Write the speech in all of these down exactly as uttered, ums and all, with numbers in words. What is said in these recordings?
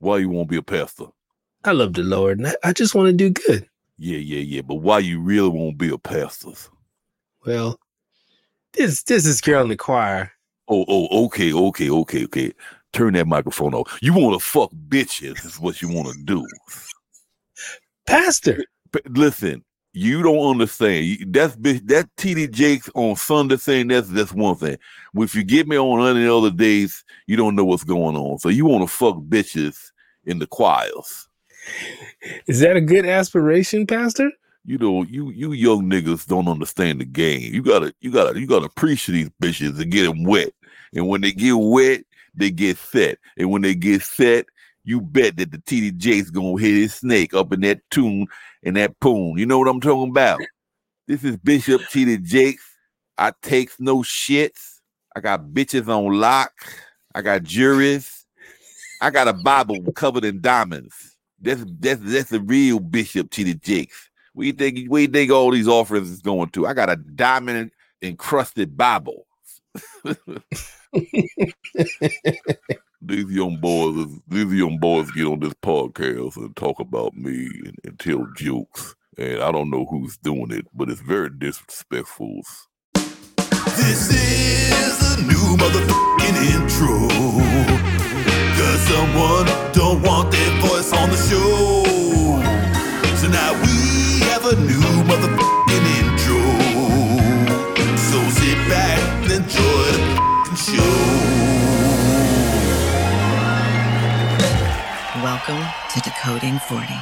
Why you won't be a pastor? I love the Lord, and I, I just want to do good. Yeah, yeah, yeah. But why you really won't be a pastor? Well, this this is girl in the choir. Oh, oh, okay, okay, okay, okay. Turn that microphone off. You want to fuck bitches is what you want to do. Pastor. Listen, you don't understand. That's that T D Jakes on Sunday thing, that's that's one thing. If you get me on any other days, you don't know what's going on. So you want to fuck bitches in the choirs. Is that a good aspiration, Pastor? You know, you you young niggas don't understand the game. You gotta you gotta you gotta appreciate these bitches and get them wet. And when they get wet, they get set. And when they get set, you bet that the T D Jakes gonna hit his snake up in that tune and that poon. You know what I'm talking about? This is Bishop T D Jakes. I takes no shits. I got bitches on lock. I got juries. I got a Bible covered in diamonds. That's that's that's the real Bishop T D Jakes. Where you think where you think all these offerings is going to? I got a diamond encrusted Bible. These young boys, these young boys get on this podcast and talk about me and, and tell jokes, and I don't know who's doing it, but it's very disrespectful. This is the new motherfucking intro, 'cause someone don't want their voice on the show. So now we have a new motherfucking intro. So sit back and enjoy the show. Welcome to Decoding forty.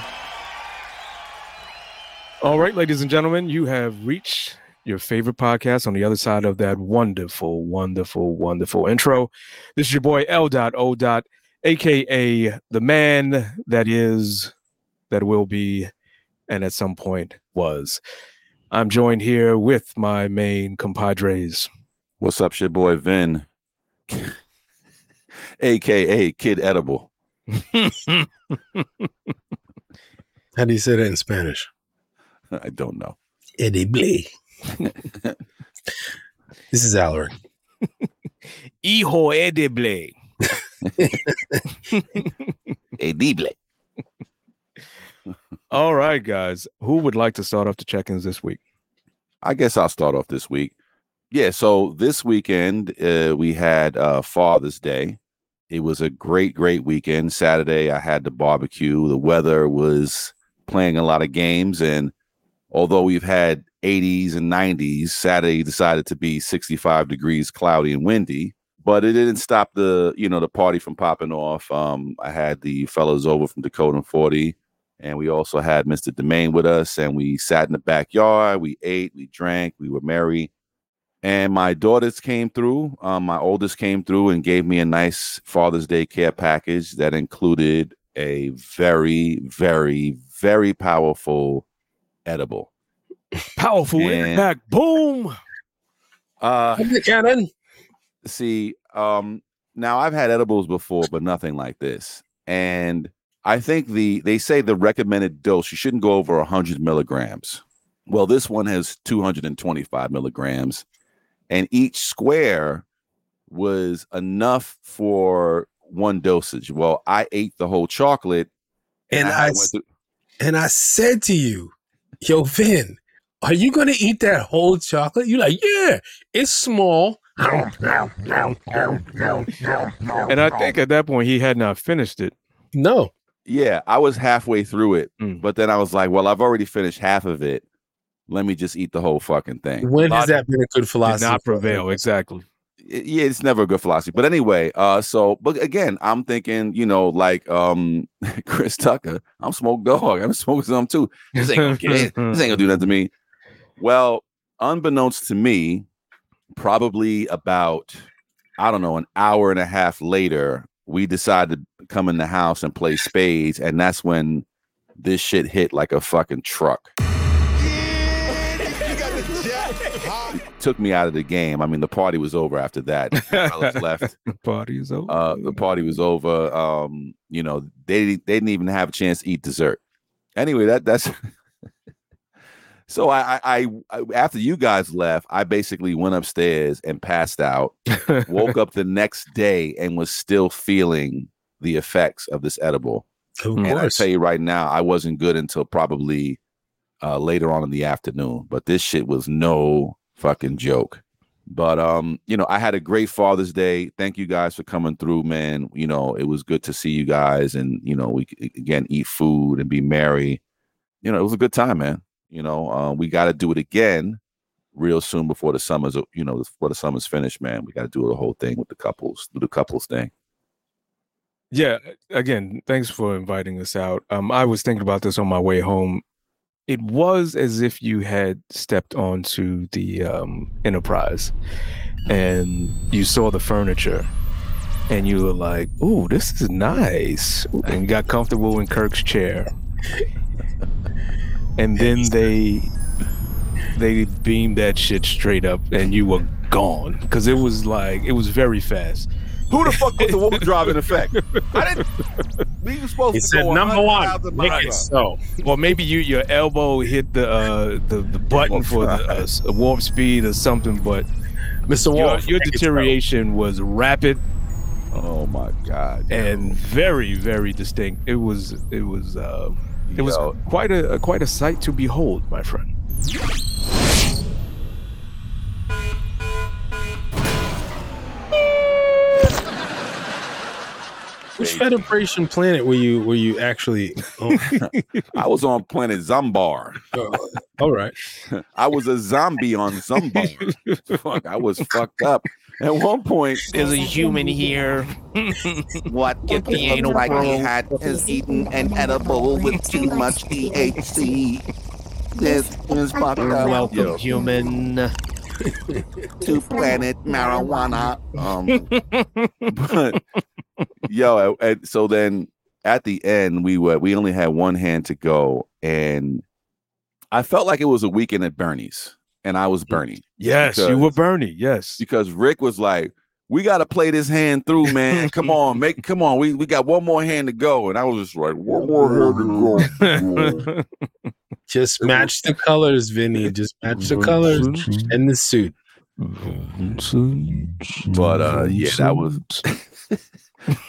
All right, ladies and gentlemen, you have reached your favorite podcast on the other side of that wonderful, wonderful, wonderful intro. This is your boy L O A K A the man that is, that will be, and at some point was. I'm joined here with my main compadres. What's up, your boy Vin, A K A Kid Edible. How do you say that in Spanish? I don't know. Edible. This is Alaric. Hijo edible. Edible. All right, guys. Who would like to start off the check-ins this week? I guess I'll start off this week. Yeah, so this weekend, uh, we had uh, Father's Day. It was a great, great weekend. Saturday, I had the barbecue. The weather was playing a lot of games. And although we've had eighties and nineties, Saturday decided to be sixty-five degrees, cloudy and windy. But it didn't stop the, you know, the party from popping off. Um, I had the fellows over from Dakota in forty. And we also had Mister Domaine with us. And we sat in the backyard. We ate. We drank. We were merry. And my daughters came through. Um, my oldest came through and gave me a nice Father's Day care package that included a very, very, very powerful edible. Powerful impact. Boom. Uh, cannon. See, um, now I've had edibles before, but nothing like this. And I think the they say the recommended dose, you shouldn't go over one hundred milligrams. Well, this one has two hundred twenty-five milligrams. And each square was enough for one dosage. Well, I ate the whole chocolate. And, and I, I through- and I said to you, yo, Vin, are you going to eat that whole chocolate? You're like, yeah, it's small. And I think at that point, he had not finished it. No. Yeah, I was halfway through it. Mm. But then I was like, well, I've already finished half of it. Let me just eat the whole fucking thing. When has that been a good philosophy? Did not prevail, exactly. It, yeah, it's never a good philosophy. But anyway, uh, so, but again, I'm thinking, you know, like um, Chris Tucker, I'm smoked dog. I'm smoking something too. This ain't gonna, this ain't gonna do nothing to me. Well, unbeknownst to me, probably about, I don't know, an hour and a half later, we decided to come in the house and play spades. And that's when this shit hit like a fucking truck. Took me out of the game. I mean, the party was over after that. I was left. The party is over. Uh, the party was over. Um, you know, they they didn't even have a chance to eat dessert. Anyway, that that's. So I, I I after you guys left, I basically went upstairs and passed out. Woke up the next day and was still feeling the effects of this edible. Of and course. I tell you right now, I wasn't good until probably uh, later on in the afternoon. But this shit was no fucking joke. But, um, you know, I had a great Father's Day. Thank you guys for coming through, man. You know, it was good to see you guys. And, you know, we, again, eat food and be merry. You know, it was a good time, man. You know, uh, we got to do it again real soon before the summer's, you know, before the summer's finished, man. We got to do the whole thing with the couples, do the couples thing. Yeah. Again, thanks for inviting us out. Um, I was thinking about this on my way home. It was as if you had stepped onto the um, Enterprise and you saw the furniture and you were like, ooh, this is nice. And you got comfortable in Kirk's chair. And then they they beamed that shit straight up and you were gone. Because it was like, it was very fast. Who the fuck was the wolf driving effect? I didn't. We were supposed he to said go number one. Make it so. Well, maybe you your elbow hit the uh, the, the button for the uh, warp speed or something, but Mister Wolf, your, your deterioration was rapid. Oh my God! And very, very distinct. It was it was uh, it was Yo. quite a quite a sight to behold, my friend. Which Federation planet were you were you actually on? I was on planet Zombar. Oh, all right. I was a zombie on Zombar. Fuck, I was fucked up. At one point, there's a human here. What could the anal like he had has eaten an edible with too much T H C. This is fucked up. Welcome, Yo. human. To planet marijuana. Um, but yo, and so then at the end we were we only had one hand to go, and I felt like it was a weekend at Bernie's, and I was Bernie. Yes, because, you were Bernie. Yes, because Rick was like, "We got to play this hand through, man. Come on, make, come on. We we got one more hand to go," and I was just like, "One more hand to go." Just match the colors, Vinny. Just match the colors and the suit. But uh, yeah, that was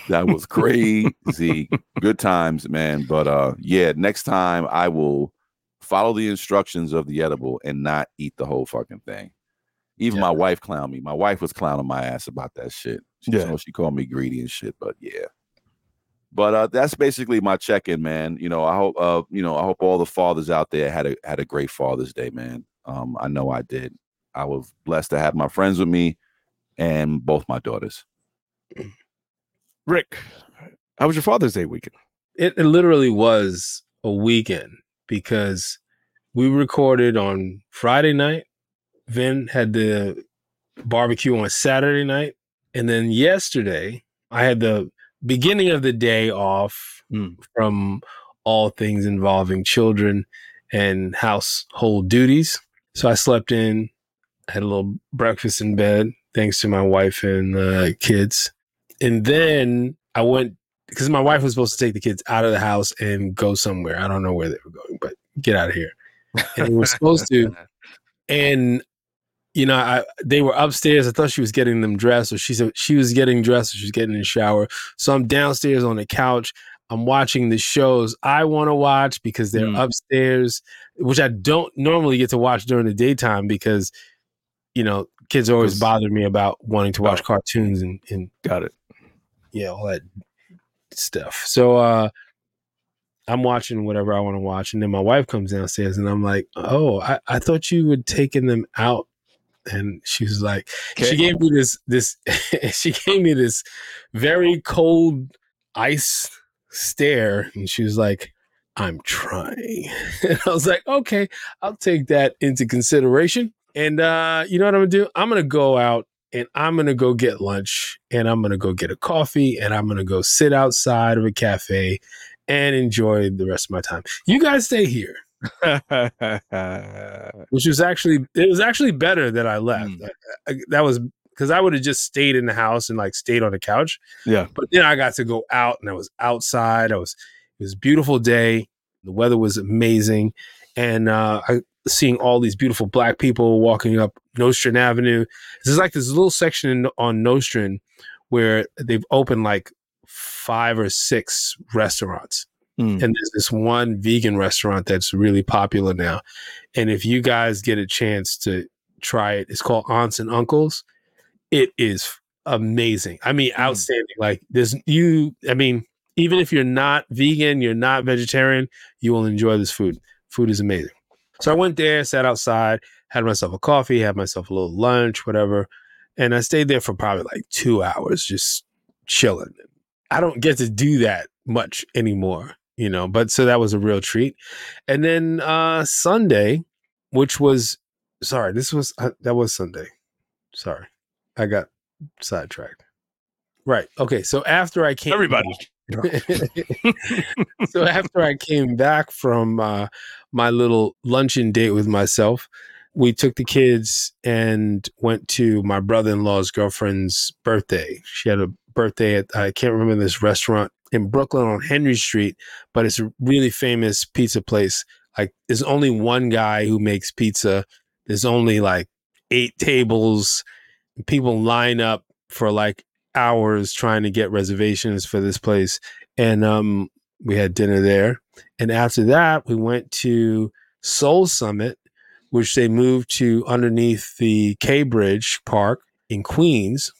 that was crazy. Good times, man. But uh, yeah, next time I will follow the instructions of the edible and not eat the whole fucking thing. Even yeah. my wife clowned me. My wife was clowning my ass about that shit. She, yeah. she called me greedy and shit. But yeah. But uh, that's basically my check-in, man. You know, I hope uh, you know, I hope all the fathers out there had a had a great Father's Day, man. Um, I know I did. I was blessed to have my friends with me and both my daughters. Rick, how was your Father's Day weekend? It, it literally was a weekend because we recorded on Friday night. Vin had the barbecue on Saturday night, and then yesterday I had the beginning of the day off mm. from all things involving children and household duties. So I slept in, had a little breakfast in bed, thanks to my wife and uh, kids. And then I went, because my wife was supposed to take the kids out of the house and go somewhere. I don't know where they were going, but get out of here. And we were supposed to. And, you know, I, they were upstairs. I thought she was getting them dressed, or she said she was getting dressed, or she was getting in the shower. So I'm downstairs on the couch. I'm watching the shows I want to watch because they're mm. upstairs, which I don't normally get to watch during the daytime because, you know, kids always bother me about wanting to watch cartoons and, and got it. Yeah, all that stuff. So uh, I'm watching whatever I want to watch. And then my wife comes downstairs and I'm like, oh, I, I thought you were taking them out. And she was like, okay. she gave me this, this, she gave me this very cold ice stare. And she was like, I'm trying. And I was like, okay, I'll take that into consideration. And uh, you know what I'm gonna do? I'm gonna go out and I'm gonna go get lunch and I'm gonna go get a coffee and I'm gonna go sit outside of a cafe and enjoy the rest of my time. You guys stay here. Which was actually it was actually better that I left. Mm. I, I, that was because I would have just stayed in the house and like stayed on the couch. Yeah, but then I got to go out and I was outside. I was it was a beautiful day. The weather was amazing, and uh, I seeing all these beautiful black people walking up Nostrand Avenue. There's like this little section in, on Nostrand where they've opened like five or six restaurants. Mm. And there's this one vegan restaurant that's really popular now. And if you guys get a chance to try it, it's called Aunts and Uncles. It is amazing. I mean, mm. outstanding. Like there's you, I mean, even if you're not vegan, you're not vegetarian, you will enjoy this food. Food is amazing. So I went there, sat outside, had myself a coffee, had myself a little lunch, whatever. And I stayed there for probably like two hours, just chilling. I don't get to do that much anymore, you know, but so that was a real treat. And then uh, Sunday, which was, sorry, this was, uh, that was Sunday. Sorry. I got sidetracked. Right. Okay. So after I came. Everybody. So after I came back from uh, my little luncheon date with myself, we took the kids and went to my brother-in-law's girlfriend's birthday. She had a birthday at, I can't remember this restaurant in Brooklyn on Henry Street, but it's a really famous pizza place. Like there's only one guy who makes pizza. There's only like eight tables. People line up for like hours trying to get reservations for this place. And um, we had dinner there. And after that, we went to Soul Summit, which they moved to underneath the K Bridge Park in Queens.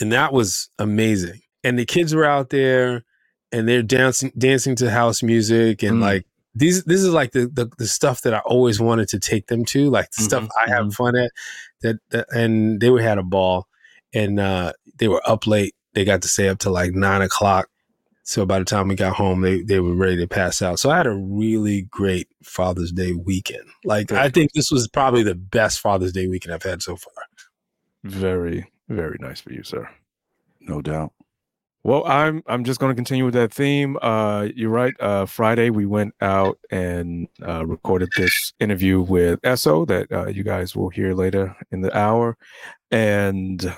And that was amazing. And the kids were out there and they're dancing dancing to house music. And mm. like, these, this is like the, the, the stuff that I always wanted to take them to, like the mm-hmm. stuff I have mm-hmm. fun at. That, that and they were, had a ball, and uh, they were up late. They got to stay up to like nine o'clock. So by the time we got home, they, they were ready to pass out. So I had a really great Father's Day weekend. Like I think this was probably the best Father's Day weekend I've had so far. Very, very nice for you, sir. No doubt. Well, I'm I'm just going to continue with that theme. Uh, you're right. Uh, Friday, we went out and uh, recorded this interview with Esso that uh, you guys will hear later in the hour. And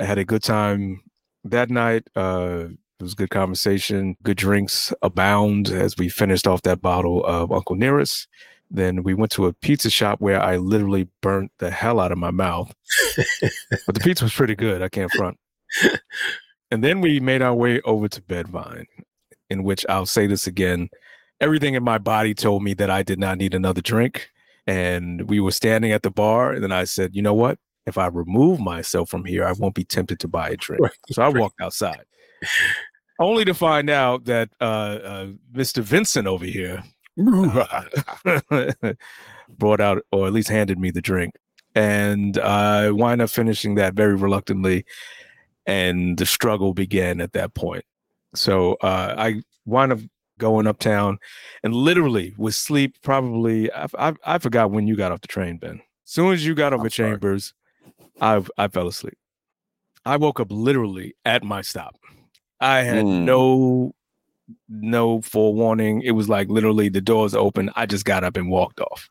I had a good time that night. Uh, it was good conversation. Good drinks abound as we finished off that bottle of Uncle Nearest. Then we went to a pizza shop where I literally burnt the hell out of my mouth. But the pizza was pretty good. I can't front. And then we made our way over to Bedvine, in which I'll say this again. Everything in my body told me that I did not need another drink. And we were standing at the bar. And then I said, you know what? If I remove myself from here, I won't be tempted to buy a drink. So I walked outside, only to find out that uh, uh, Mister Vincent over here brought out, or at least handed me the drink. And I wind up finishing that very reluctantly. And the struggle began at that point. So uh, I wound up going uptown and literally was sleep probably, I, I, I forgot when you got off the train, Ben. As soon as you got off the Chambers, I I fell asleep. I woke up literally at my stop. I had mm. no, no forewarning. It was like literally the doors open. I just got up and walked off.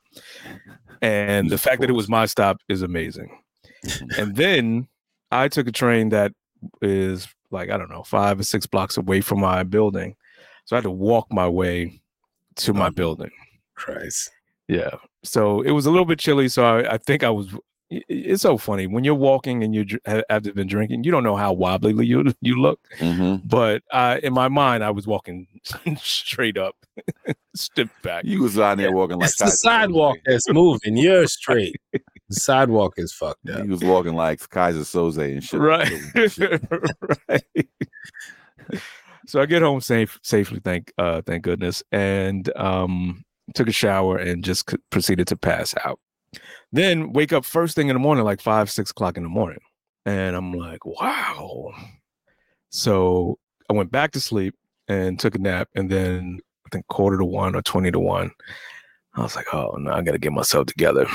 And the fact that it was my stop is amazing. And then I took a train that is like, I don't know, five or six blocks away from my building. So I had to walk my way to my oh, building. Christ. Yeah. So it was a little bit chilly. So I, I think I was, it's so funny when you're walking and you have been drinking, you don't know how wobbly you, you look, mm-hmm. but uh, in my mind, I was walking straight up, stiff back. You was out there yeah. walking like it's the sidewalk that's moving. You're straight. The sidewalk is fucked up. He was walking like Kaiser Soze and shit. Right. And shit. Right. So I get home safe, safely, thank uh, thank goodness, and um, took a shower and just proceeded to pass out. Then wake up first thing in the morning, like five, six o'clock in the morning. And I'm like, wow. So I went back to sleep and took a nap. And then I think quarter to one or twenty to one, I was like, oh, no, I got to get myself together.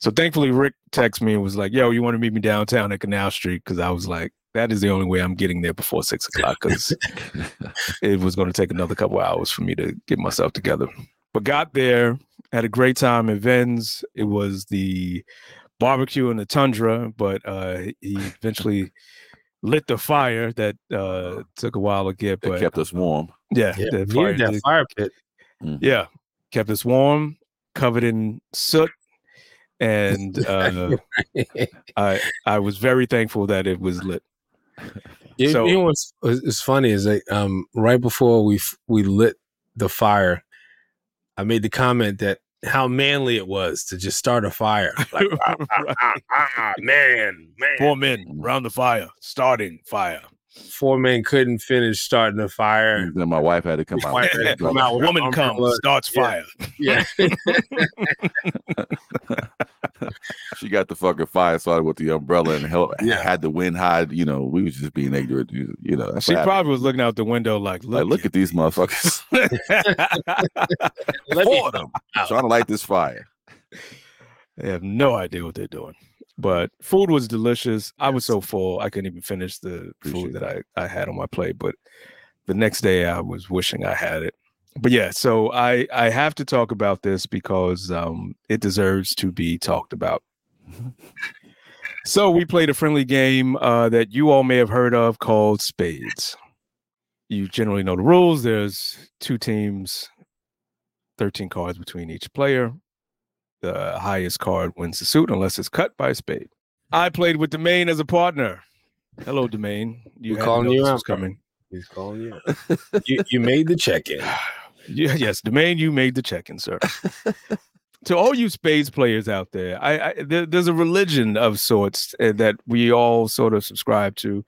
So thankfully, Rick texted me and was like, yo, you want to meet me downtown at Canal Street? Because I was like, that is the only way I'm getting there before six o'clock because it was going to take another couple hours for me to get myself together. But got there, had a great time at Vin's. It was the barbecue in the tundra, but uh, he eventually lit the fire that uh, took a while to get. But it kept us warm. Yeah. yeah that fire, that did, fire pit. Yeah. Kept us warm, covered in soot. And uh, I I was very thankful that it was lit. It, so, you know what's it's funny is like um, right before we we lit the fire, I made the comment that how manly it was to just start a fire. Like, ah, ah, ah, ah, man, man. Four men round the fire, starting fire. Four men couldn't finish starting a fire. Then my wife had to come out. Come out Woman comes, starts fire. Yeah. yeah. She got the fucking fire started with the umbrella and held, yeah. had the wind high. You know, we was just being ignorant. You know, that's she probably happened. was looking out the window like, look, like, look at these motherfuckers. Let Four of them trying to light this fire. They have no idea what they're doing. But food was delicious. I was so full, I couldn't even finish the Appreciate food that I, I had on my plate. But the next day, I was wishing I had it. But yeah, so I, I have to talk about this because um, it deserves to be talked about. So we played a friendly game uh, that you all may have heard of called Spades. You generally know the rules. There's two teams, thirteen cards between each player. The highest card wins the suit unless it's cut by a spade. I played with Domaine as a partner. Hello, Domaine. You calling you out? Coming. He's calling you out. you, you made the check-in. Yeah, yes, Domaine, you made the check-in, sir. To all you spades players out there, I, I there, there's a religion of sorts that we all sort of subscribe to,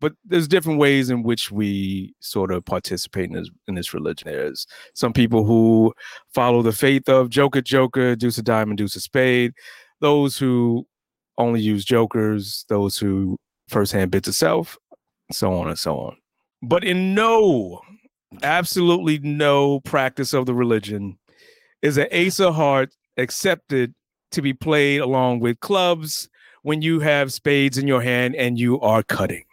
but there's different ways in which we sort of participate in this, in this religion. There's some people who follow the faith of Joker, Joker, Deuce of Diamond, Deuce of Spade. Those who only use Jokers, those who first-hand bid to self, so on and so on. But in no, absolutely no practice of the religion is an ace of hearts accepted to be played along with clubs when you have spades in your hand and you are cutting.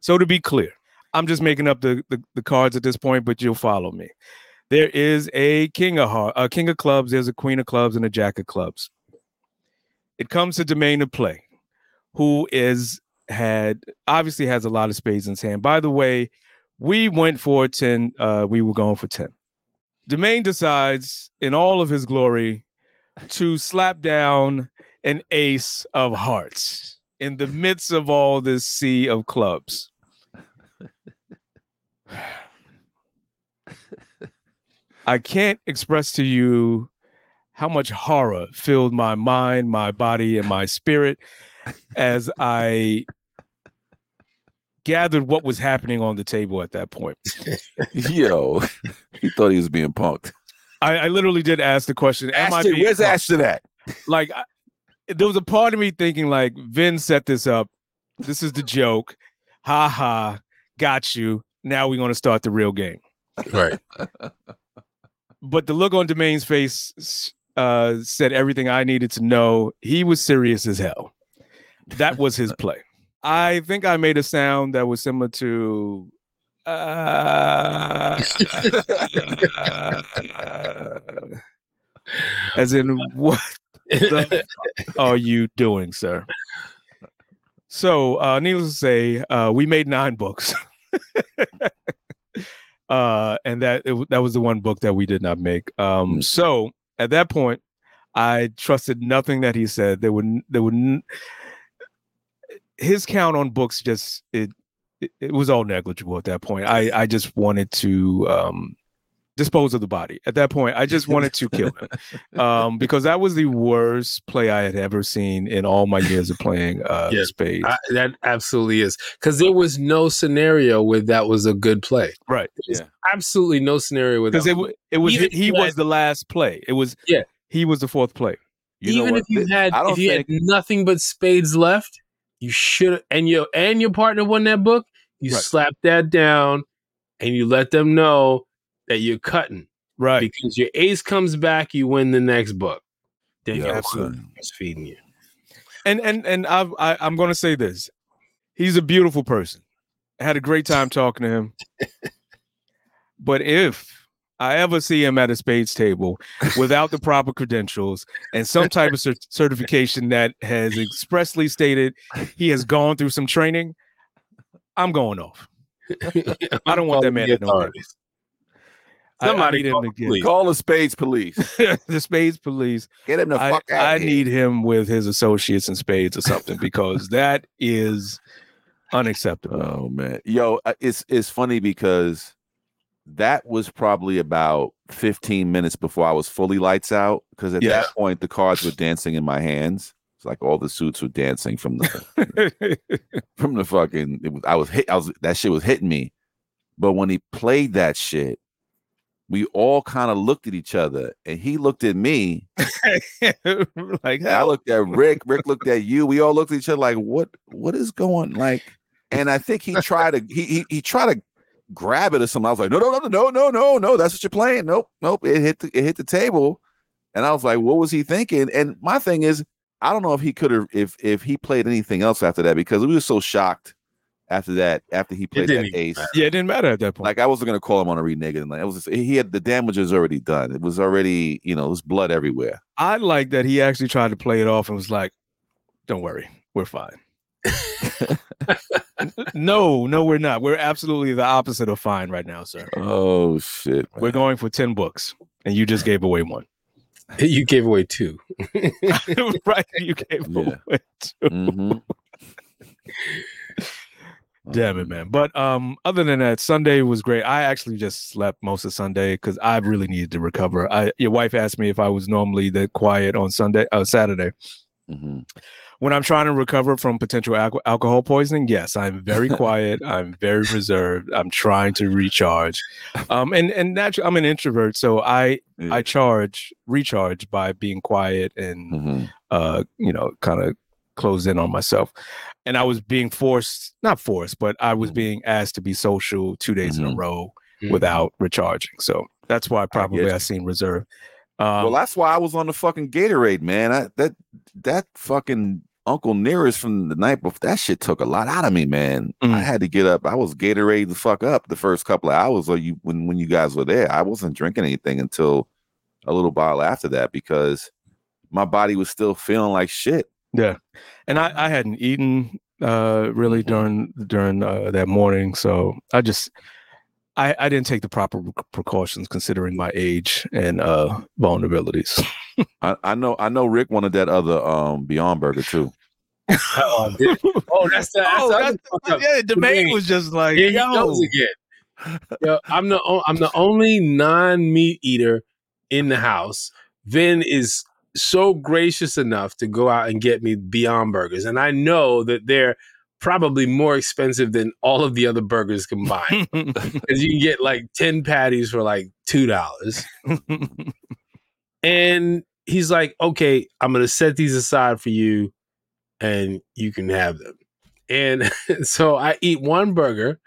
So to be clear, I'm just making up the, the, the cards at this point, but you'll follow me. There is a king of heart, a king of clubs. There's a queen of clubs and a jack of clubs. It comes to Domaine to play, who is had obviously has a lot of spades in his hand. By the way, we went for ten. Uh, we were going for ten. Domaine decides, in all of his glory, to slap down an ace of hearts in the midst of all this sea of clubs. I can't express to you how much horror filled my mind, my body, and my spirit as I gathered what was happening on the table at that point. Yo, he thought he was being punked. I, I literally did ask the question, Am Ashton, I where's punked? Ashton at? Like, I, there was a part of me thinking, like, Vin set this up. This is the joke. Ha ha. Got you. Now we're going to start the real game. Right. But the look on Domaine's face uh, said everything I needed to know. He was serious as hell. That was his play. I think I made a sound that was similar to... Uh, uh, as in, what the are you doing, sir? So, uh, needless to say, uh, we made nine books. uh, and that it, that was the one book that we did not make. Um, so, at that point, I trusted nothing that he said. There were... There were His count on books just it, it it was all negligible at that point. I, I just wanted to um, dispose of the body. At that point, I just wanted to kill him um, because that was the worst play I had ever seen in all my years of playing uh, yes, spades. I, that absolutely is, because there was no scenario where that was a good play. Right. There's yeah. absolutely no scenario where that was. Because it, it was Even he, he was the last play. It was yeah. He was the fourth play. You Even know if you had if you had nothing but spades left. You should, and your and your partner won that book. You right. slap that down, and you let them know that you're cutting, right? Because your ace comes back, you win the next book. Then yeah, absolutely, it's feeding you. And and and I've, I I'm going to say this: he's a beautiful person. I had a great time talking to him. But if I ever see him at a spades table without the proper credentials and some type of cer- certification that has expressly stated he has gone through some training, I'm going off. I don't want that man to know. Somebody I, I need call, him to get, call the spades police. The spades police. Get him the fuck I, out. I need him with his associates in spades or something, because that is Unacceptable. Oh man, yo, it's it's funny because that was probably about fifteen minutes before I was fully lights out, because at yeah. that point the cards were dancing in my hands. It's like all the suits were dancing from the from the fucking. It was, I was hit. I was that shit was hitting me. But when he played that shit, we all kind of looked at each other, and he looked at me. Like I looked at Rick. Rick looked at you. We all looked at each other like, what? What is going like? And I think he tried to he he, he tried to grab it or something. I was like, no, no, no, no, no, no, no. That's what you're playing. Nope, nope. It hit the, it hit the table, and I was like, what was he thinking? And my thing is, I don't know if he could have if if he played anything else after that, because we were so shocked. After that, after he played that ace, matter. yeah, it didn't matter at that point. Like I wasn't gonna call him on a renegade, and like it was, just, he had the damage was already done. It was already, you know, there's blood everywhere. I like that he actually tried to play it off and was like, "Don't worry, we're fine." no, no, we're not. We're absolutely the opposite of fine right now, sir. Oh shit, we're going for ten books, and you just gave away one. You gave away two, right? You gave yeah. away two. Mm-hmm. Damn it, man. But um, other than that, Sunday was great. I actually just slept most of Sunday because I really needed to recover. I, your wife asked me if I was normally that quiet on Sunday, uh, Saturday. Mm-hmm. When I'm trying to recover from potential al- alcohol poisoning, yes, I'm very quiet. I'm very reserved. I'm trying to recharge. Um, and and naturally, I'm an introvert, so I yeah. I charge recharge by being quiet and mm-hmm. uh, you know, kind of closed in on myself. And I was being forced, not forced, but I was being asked to be social two days mm-hmm. in a row mm-hmm. without recharging. So that's why probably I, I seem reserved. Um, well, that's why I was on the fucking Gatorade, man. I, that that fucking Uncle Nearest from the night before, that shit took a lot out of me, man. Mm-hmm. I had to get up. I was Gatorade the fuck up the first couple of hours or you when, when you guys were there. I wasn't drinking anything until a little while after that because my body was still feeling like shit. Yeah, and I, I hadn't eaten uh, really during during uh, that morning, so I just I, I didn't take the proper precautions considering my age and uh, vulnerabilities. I, I know I know Rick wanted that other um, Beyond Burger too. oh, oh, that's the oh, that's that's, yeah. Domaine was just like yeah, yo. He knows again. Yo, I'm the o- I'm the only non meat eater in the house. Vin is so gracious enough to go out and get me Beyond Burgers. And I know that they're probably more expensive than all of the other burgers combined. Because you can get like ten patties for like two dollars. And he's like, okay, I'm going to set these aside for you and you can have them. And so I eat one burger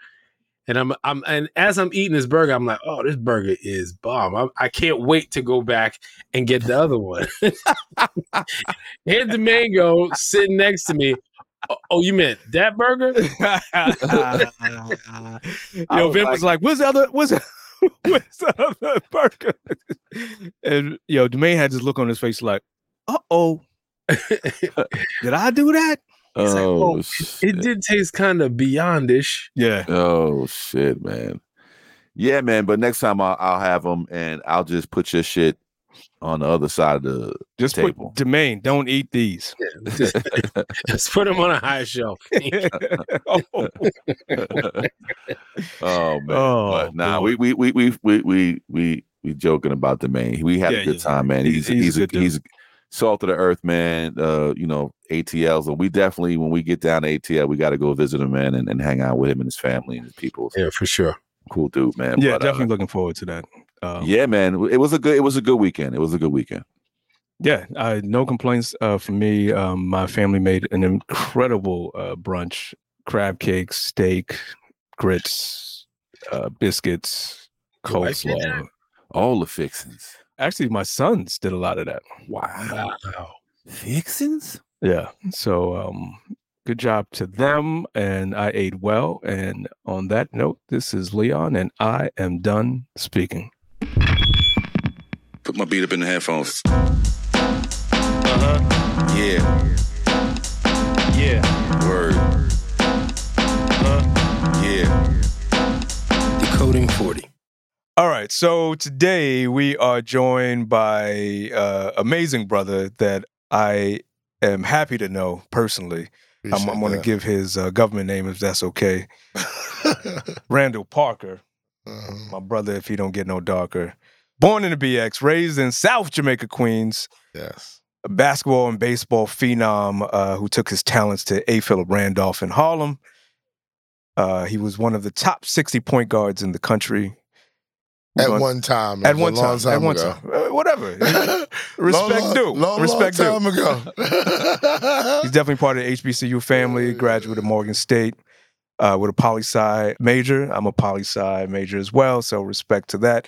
and I'm, I'm, and as I'm eating this burger, I'm like, oh, this burger is bomb. I'm, I can't wait to go back and get the other one. Here's the mango sitting next to me. Oh, oh you meant that burger? Yo, Vin like, was like, what's the other, what's, what's the other burger? And yo, Domaine had this look on his face like, uh-oh, did I do that? It's like, oh, oh it, it did taste kind of Beyondish. Yeah. Oh shit, man. Yeah, man. But next time I'll, I'll have them, and I'll just put your shit on the other side of the just table. Put Domaine, don't eat these. Yeah, just, just put them on a high shelf. oh. oh man. Oh, but nah, we we we we we we we we joking about Domaine. We had yeah, a good yeah. time, man. He's he's he's, he's, a, good he's salt of the earth, man. Uh, you know, A T L. So we definitely, when we get down to A T L, we got to go visit him, man, and, and hang out with him and his family and his people. So yeah, for sure. Cool dude, man. Yeah, but, definitely uh, looking forward to that. Um, yeah, man. It was a good. It was a good weekend. It was a good weekend. Yeah, uh, no complaints uh, for me. Um, my family made an incredible uh, brunch: crab cakes, steak, grits, uh, biscuits, coleslaw, all the fixings. Actually, my sons did a lot of that. Wow. wow. Fixins? Yeah. So um, good job to them. And I ate well. And on that note, this is Leon, and I am done speaking. Put my beat up in the headphones. Uh-huh. Yeah. Yeah. Word. Uh-huh. Yeah. Decoding forty. All right, so today we are joined by uh amazing brother that I am happy to know personally, I'm, I'm going to give his uh, government name if that's okay. Randall Parker, uh-huh. my brother, if he don't get no darker. Born in the B X, raised in South Jamaica, Queens. Yes. A basketball and baseball phenom uh, who took his talents to A. Philip Randolph in Harlem. Uh, he was one of the top sixty point guards in the country. At gonna, one time. At one time, time. At one ago. time. Uh, whatever. Respect long, due. Long, Respect long time due. ago. He's definitely part of the H B C U family, graduate of Morgan State uh, with a poli-sci major. I'm a poli-sci major as well, so respect to that.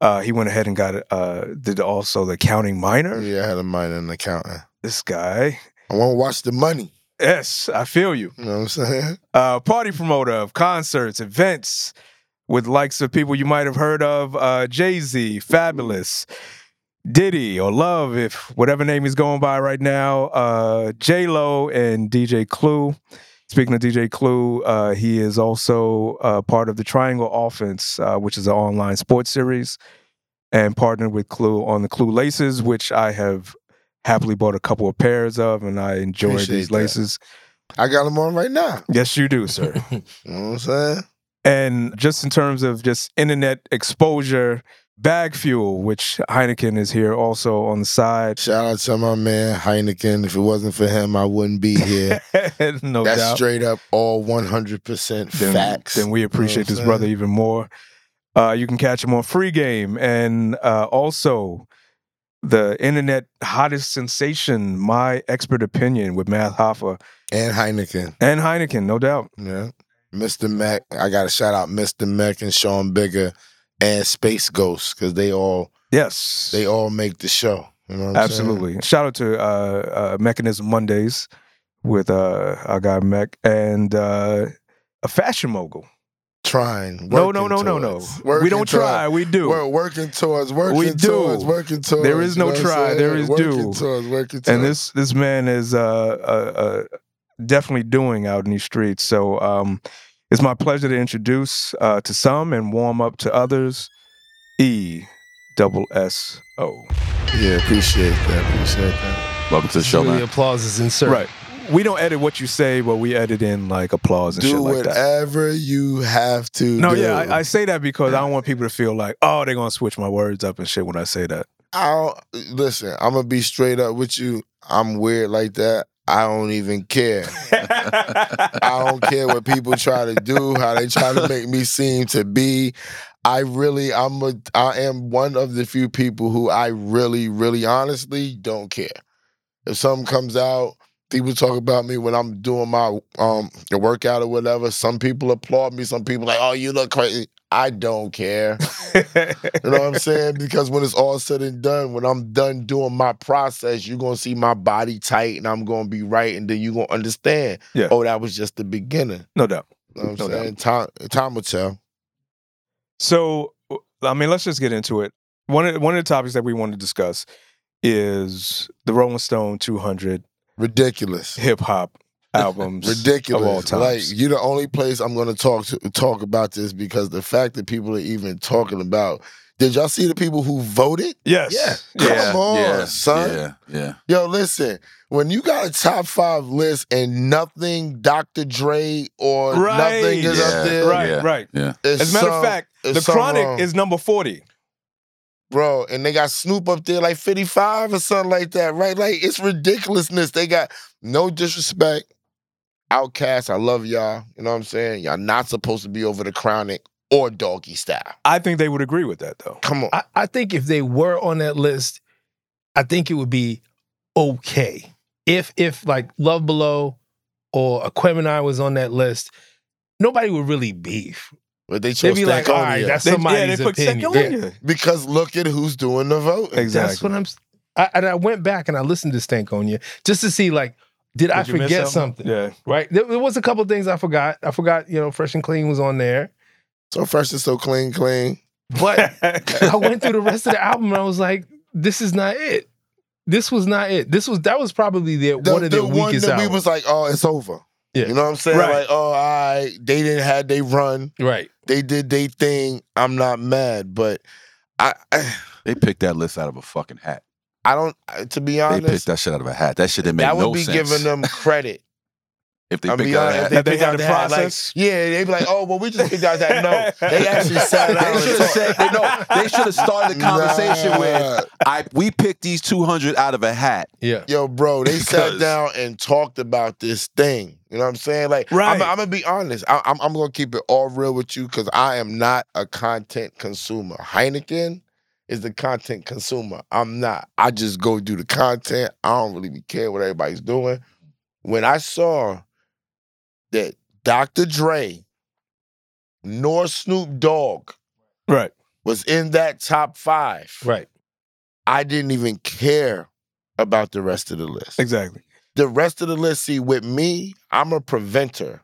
Uh, he went ahead and got uh, did also the accounting minor. Yeah, I had a minor in accounting. This guy. I want to watch the money. Yes, I feel you. You know what I'm saying? Uh, party promoter of concerts, events with likes of people you might have heard of. Uh, Jay-Z, Fabulous, Diddy, or Love, if whatever name he's going by right now. Uh, J-Lo and D J Clue. Speaking of D J Clue, uh, he is also uh, part of the Triangle Offense, uh, which is an online sports series, and partnered with Clue on the Clue Laces, which I have happily bought a couple of pairs of, and I enjoy Appreciate these laces. That. I got them on right now. Yes, you do, sir. You know what I'm saying? And just in terms of just internet exposure, Bag Fuel, which Heineken is here also on the side. Shout out to my man Heineken. If it wasn't for him, I wouldn't be here. No That's doubt. straight up all one hundred percent then, facts. Then we appreciate you know this brother even more. Uh, you can catch him on Free Game. And uh, also the internet hottest sensation, My Expert Opinion with Matt Hoffa. And Heineken. And Heineken, no doubt. Yeah. Mister Mac. I got to shout out Mister Mac and Sean Bigger. And Space Ghost, because they all yes, they all make the show. You know what I'm Absolutely. Saying? Shout out to uh, uh, Mechanism Mondays with uh, our guy Mech and uh, a fashion mogul. Trying. No, no, no, no, no. We don't try. We do. We're working towards. Working we do. Towards, working towards. There is no try. There is working do. Working towards. Working towards. And this this man is uh, uh, uh, definitely doing out in these streets. So. Um, It's my pleasure to introduce uh, to some and warm up to others, E double S S O. Yeah, appreciate that, appreciate that. Welcome to the show, man. The applause is inserted. Right. We don't edit what you say, but we edit in, like, applause and do shit like that. Do whatever you have to no, do. No, yeah, I, I say that because I don't want people to feel like, oh, they're going to switch my words up and shit when I say that. I'll, listen, I'm going to be straight up with you. I'm weird like that. I don't even care. I don't care what people try to do, how they try to make me seem to be. I really, I'm a, I am one of the few people who I really, really honestly don't care. If something comes out, people talk about me when I'm doing my um workout or whatever. Some people applaud me. Some people like, oh, you look crazy. I don't care. You know what I'm saying? Because when it's all said and done, when I'm done doing my process, you're going to see my body tight and I'm going to be right. And then you're going to understand, yeah. oh, that was just the beginning. No doubt. You know what I'm no saying? Time, time will tell. So, I mean, let's just get into it. One of, one of the topics that we want to discuss is the Rolling Stone two hundred. Ridiculous. Hip-hop. Albums ridiculous of all time. Like, you're the only place I'm going to talk to talk about this, because the fact that people are even talking about, did y'all see the people who voted? Yes. Yeah. Come yeah. on, yeah. son. Yeah. yeah. Yo, listen, when you got a top five list and nothing Doctor Dre or right. nothing is yeah. up there. Right, yeah. right. Yeah. As a matter some, of fact, The Chronic wrong. is number forty. Bro, and they got Snoop up there like fifty-five or something like that, right? Like, it's ridiculousness. They got no disrespect. Outkast, I love y'all. You know what I'm saying? Y'all not supposed to be over The Chronic or Doggystyle. I think they would agree with that, though. Come on. I, I think if they were on that list, I think it would be okay. If, if like, Love Below or Aquemini was on that list, nobody would really beef. But they chose They'd be like, all right, that's they, somebody's yeah, they opinion. Yeah. Because look at who's doing the vote. Exactly. That's what I'm... I, and I went back and I listened to Stankonia just to see, like, Did, Did I forget something? something? Yeah. Right? There, there was a couple of things I forgot. I forgot, you know, Fresh and Clean was on there. So Fresh and So Clean, Clean. But I went through the rest of the album and I was like, this is not it. This was not it. This was That was probably their, the, one of the their weakest The one that album. we was like, oh, it's over. Yeah. You know what I'm saying? Right. Like, oh, all right. They didn't have their run. Right. They did their thing. I'm not mad, but I, I... They picked that list out of a fucking hat. I don't, to be honest. They picked that shit out of a hat. That shit didn't make no sense. That would be giving them credit If they I mean, figure out that, if they, they had the process, like, yeah, they'd be like, "Oh, well, we just figured out that." No, they actually sat down. They should have said, they, "No, they should have started the conversation nah. with." I we picked these two hundred out of a hat. Yeah, yo, bro, they sat down and talked about this thing. You know what I'm saying? Like, right. I'm, I'm gonna be honest. I, I'm I'm gonna keep it all real with you because I am not a content consumer. Heineken is the content consumer. I'm not. I just go do the content. I don't really care what everybody's doing. When I saw that Doctor Dre nor Snoop Dogg right. was in that top five. Right. I didn't even care about the rest of the list. Exactly. The rest of the list, see, with me, I'm a preventer.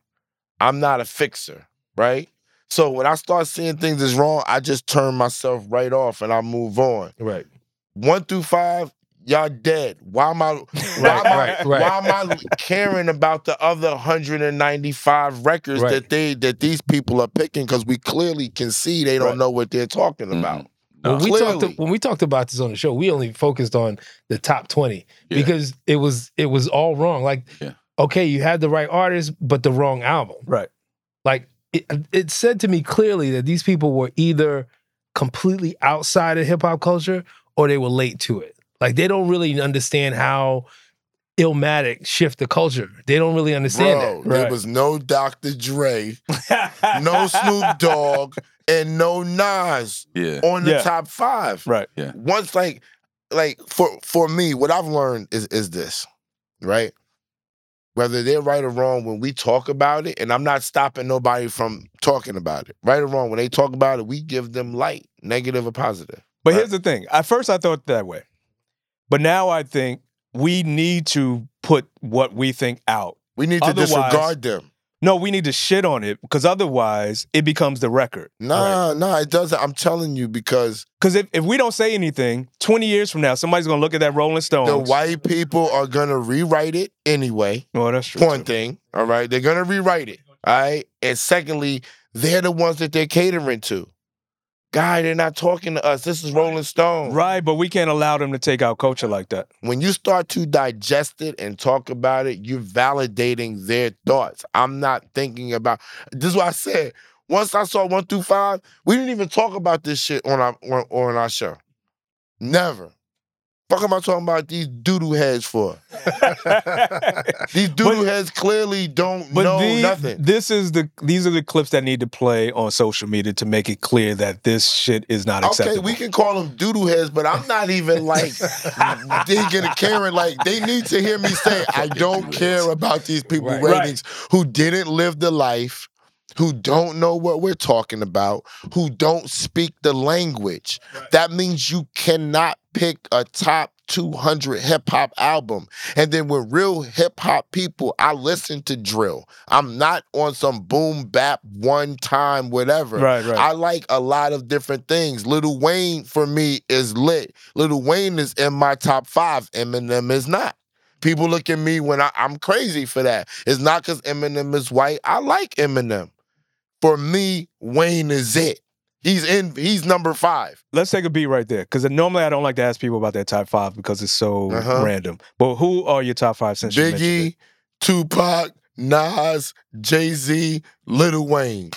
I'm not a fixer, right? So when I start seeing things is wrong, I just turn myself right off and I move on. Right. One through five, y'all dead. Why am I why, right, am, I, right, right. why am I caring about the other one hundred ninety-five records right. that they that these people are picking? Because we clearly can see they don't right. know what they're talking mm-hmm. about. No. When, we talked, when we talked about this on the show, we only focused on the top twenty yeah. because it was it was all wrong. Like, yeah. okay, you had the right artist, but the wrong album. Right. Like, it, it said to me clearly that these people were either completely outside of hip-hop culture or they were late to it. Like, they don't really understand how Illmatic shift the culture. They don't really understand Bro, that. Right. There was no Doctor Dre, no Snoop Dogg, and no Nas yeah. on the yeah. top five. Right. Yeah. Once, like, like for for me, what I've learned is is this, right? Whether they're right or wrong, when we talk about it, and I'm not stopping nobody from talking about it, right or wrong, when they talk about it, we give them light, negative or positive. But right? here's the thing. At first, I thought that way. But now I think we need to put what we think out. We need to otherwise, disregard them. No, we need to shit on it because otherwise it becomes the record. Nah, right? nah, it doesn't. I'm telling you because... Because if, if we don't say anything, twenty years from now, somebody's going to look at that Rolling Stone. The white people are going to rewrite it anyway. Oh, that's true. One too. thing, all right? They're going to rewrite it, all right? And secondly, they're the ones that they're catering to. Guy, they're not talking to us. This is Rolling Stone. Right, but we can't allow them to take our culture like that. When you start to digest it and talk about it, you're validating their thoughts. I'm not thinking about... This is what I said. Once I saw one through five, we didn't even talk about this shit on our on, on our show. Never. Fuck am I talking about these doodoo heads for? These doodoo but, heads clearly don't but know these, nothing. This is the these are the clips that need to play on social media to make it clear that this shit is not acceptable. Okay, we can call them doodoo heads, but I'm not even like thinking of caring. Like they need to hear me say, I don't care about these people right, ratings right. who didn't live the life. Who don't know what we're talking about, who don't speak the language. Right. That means you cannot pick a top two hundred hip-hop album. And then with real hip-hop people, I listen to drill. I'm not on some boom, bap, one time, whatever. Right, right. I like a lot of different things. Lil Wayne, for me, is lit. Lil Wayne is in my top five. Eminem is not. People look at me when I, I'm crazy for that. It's not because Eminem is white. I like Eminem. For me, Wayne is it. He's in. He's number five. Let's take a beat right there, because normally I don't like to ask people about their top five because it's so uh-huh. random. But who are your top five since Biggie, you mentioned it? Tupac, Nas, Jay-Z, Lil Wayne.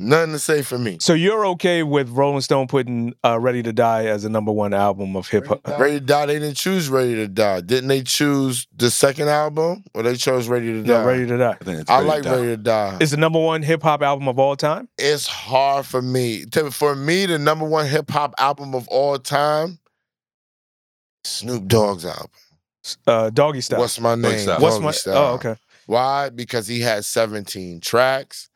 Nothing to say for me. So you're okay with Rolling Stone putting uh, Ready to Die as a number one album of hip-hop? Ready, Ready to Die, they didn't choose Ready to Die. Didn't they choose the second album? Or they chose Ready to Die? No, Ready to Die. I, I like Ready to Die. It's the number one hip-hop album of all time? It's hard for me. For me, the number one hip-hop album of all time, Snoop Dogg's album. Uh, Doggystyle. What's my name? What's my... Oh, okay. Why? Because he had seventeen tracks.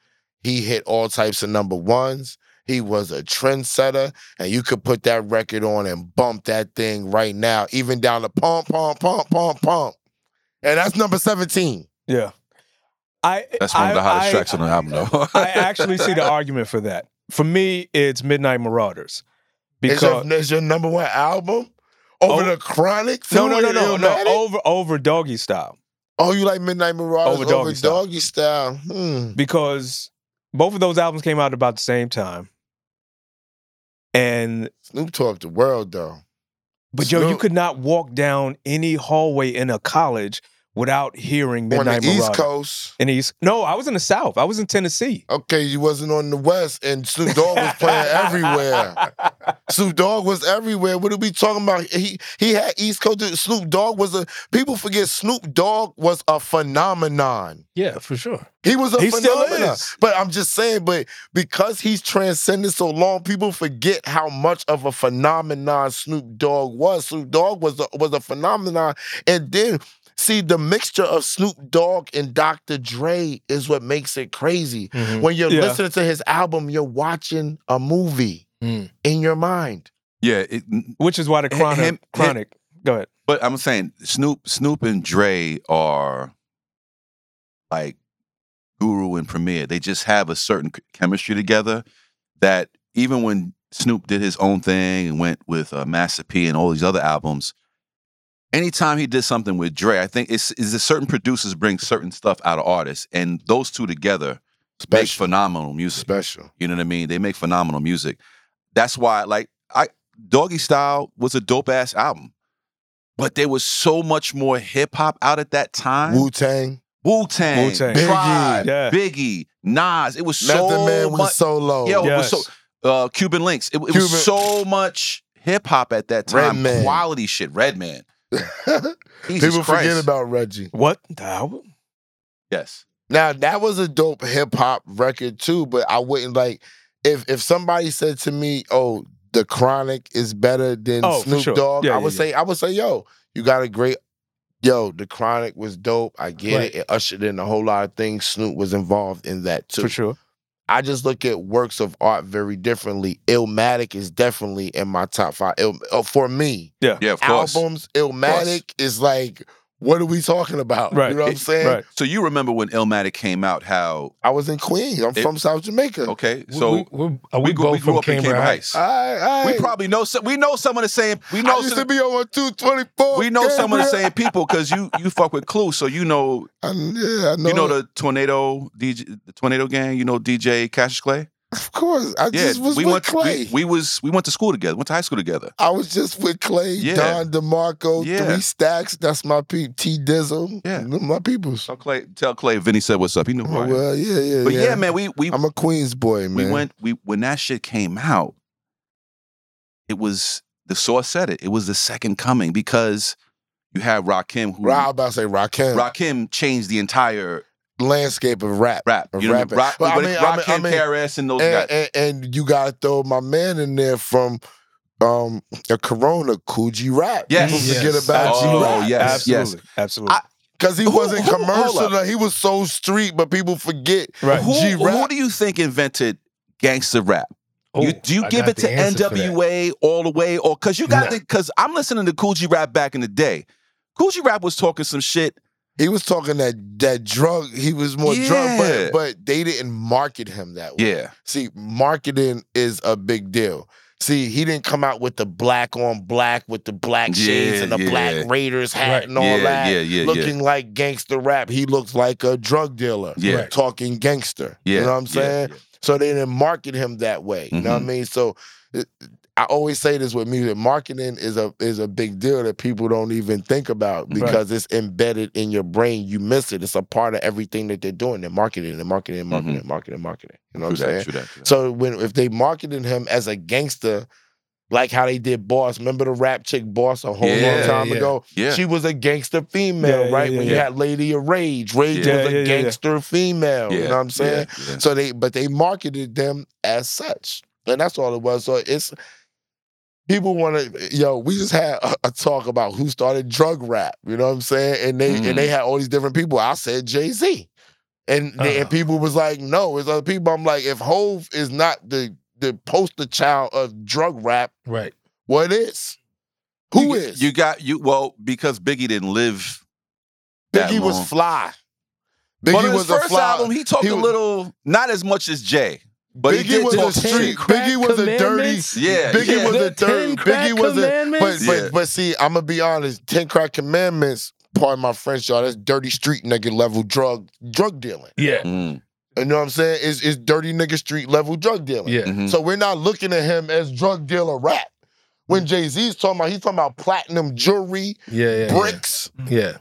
He hit all types of number ones. He was a trendsetter, and you could put that record on and bump that thing right now, even down to pump, pump, pump, pump, pump. And that's number seventeen. Yeah. I That's one I, of the hottest I, tracks I, on the album, though. I actually see the argument for that. For me, it's Midnight Marauders. Because it's your, it's your number one album? Over, over The Chronic? No, no, no, no, no. Over, over Doggystyle. Oh, you like Midnight Marauders over Doggystyle? Doggystyle. Hmm. Because... Both of those albums came out about the same time. And Snoop talked the world, though. But Snoop. Yo, you could not walk down any hallway in a college without hearing Midnight Marauders. On the Marauders. East Coast? In the East. No, I was in the South. I was in Tennessee. Okay, you wasn't on the West, and Snoop Dogg was playing everywhere. Snoop Dogg was everywhere. What are we talking about? He he had East Coast. Snoop Dogg was a... People forget Snoop Dogg was a phenomenon. Yeah, for sure. He was a he phenomenon. Still is. But I'm just saying, but because he's transcended so long, people forget how much of a phenomenon Snoop Dogg was. Snoop Dogg was a, was a phenomenon. And then... See, the mixture of Snoop Dogg and Doctor Dre is what makes it crazy. Mm-hmm. When you're yeah. listening to his album, you're watching a movie mm. in your mind. Yeah. It, Which is why the Chronic... Him, chronic him, go ahead. But I'm saying Snoop Snoop and Dre are like Guru and Premier. They just have a certain chemistry together that even when Snoop did his own thing and went with uh, Master P and all these other albums... Anytime he did something with Dre, I think it's is that certain producers bring certain stuff out of artists, and those two together Special. make phenomenal music. Special, you know what I mean? They make phenomenal music. That's why, like, I Doggystyle was a dope ass album, but there was so much more hip hop out at that time. Wu Tang, Wu Tang, Biggie, Tribe, yeah. Biggie, Nas. It was so Method Man was much, so low. Yeah, yes. It was so uh, Cuban Links. It, it Cuban. was so much hip hop at that time. Redman. Quality shit, Redman. People Christ. forget about Reggie. What? The album? Yes. Now, that was a dope hip-hop record, too, but I wouldn't, like, if if somebody said to me, oh, The Chronic is better than oh, Snoop sure. Dogg, yeah, I, yeah, would yeah. Say, I would say, yo, you got a great... Yo, The Chronic was dope. I get right. it. It ushered in a whole lot of things. Snoop was involved in that, too. For sure. I just look at works of art very differently. Illmatic is definitely in my top five. Ill, uh, for me, yeah, yeah, of course. Albums, Illmatic is like, what are we talking about? Right. You know what I'm saying? Right. So you remember when Illmatic came out, how... I was in Queens. I'm it, from South Jamaica. Okay, so... We, we, are we, we both we grew from up Cameron in Cameron Heights. Heights. All right, all right. We probably know some, we know some of the same... We know I used some, to be on two twenty-four. We know Cameron. some of the same people because you, you fuck with Clue, so you know... I, yeah, I know. You know the Tornado D J, the Tornado Gang? You know D J Cassius Clay? Of course. I yeah, just was we with went, Clay. We, we, was, we went to school together. Went to high school together. I was just with Clay, yeah. Don DeMarco, yeah. Three Stacks. That's my people. T-Dizzle. Yeah. My peoples. Tell Clay, tell Clay Vinny said what's up. He knew who I am. Well, yeah, yeah, But yeah, yeah man, we, we... I'm a Queens boy, man. We went... We When that shit came out, it was... The source said it. It was the second coming because you had Rakim who... I was about to say Rakim. Rakim changed the entire... landscape of rap. Rap. Of you know, rapping. Rock, well, I mean, Rakim, I mean, K R S and those and, guys. And, and you gotta throw my man in there from um, a Corona, Kool G Rap. Yes. People yes. forget about G Rap. Oh, yes. Absolutely. Yes. Absolutely. I, Cause he who, wasn't who, commercial. Who, he was so street, but people forget right. G Rap. Who, who do you think invented gangster rap? Ooh, you, do you I give it to N W A all the way? Or cause you got no. the, cause I'm listening to Kool G Rap back in the day. Kool G Rap was talking some shit. He was talking that that drug, he was more yeah. drug, but, but they didn't market him that way. Yeah. See, marketing is a big deal. See, he didn't come out with the black on black, with the black yeah, shades and the yeah. black Raiders hat right. and all yeah, that. Yeah, yeah, looking yeah. like gangster rap. He looked like a drug dealer. Yeah. Right. Talking gangster. Yeah. You know what I'm saying? Yeah, yeah. So they didn't market him that way. Mm-hmm. You know what I mean? So... It, I always say this with music. Marketing is a is a big deal that people don't even think about because right. it's embedded in your brain. You miss it. It's a part of everything that they're doing. They're marketing and marketing and marketing and mm-hmm. marketing and marketing. You know what true I'm that, saying? True that, true that. So when if they marketed him as a gangster, like how they did Boss. Remember the rap chick Boss a whole yeah, long time yeah. ago? Yeah. She was a gangster female, yeah, right? Yeah, yeah, when you yeah. had Lady of Rage. Rage yeah, was yeah, a gangster yeah. female. Yeah, you know what I'm saying? Yeah, yeah. So they but they marketed them as such. And that's all it was. So it's people want to, yo, we just had a, a talk about who started drug rap, you know what I'm saying? And they mm. and they had all these different people. I said Jay-Z. And they, uh. and people was like, no, it's other people. I'm like, if Hove is not the, the poster child of drug rap, right? What is? Who you, is? You got, you well, because Biggie didn't live that Biggie long. was fly. Biggie well, was his first a fly. album, he talked he a little, was, not as much as Jay. But Biggie was a street. Biggie was a dirty. Yeah. Biggie yeah. was the a dirty. Biggie was a. But yeah. but but see, I'm gonna be honest. Ten Crack Commandments. Pardon my French, y'all. That's dirty street nigga level drug drug dealing. Yeah. Mm. You know what I'm saying? It's it's dirty nigga street level drug dealing. Yeah. Mm-hmm. So we're not looking at him as drug dealer rap. When Jay Z's talking about, he's talking about platinum jewelry. Yeah. yeah bricks. Yeah. yeah.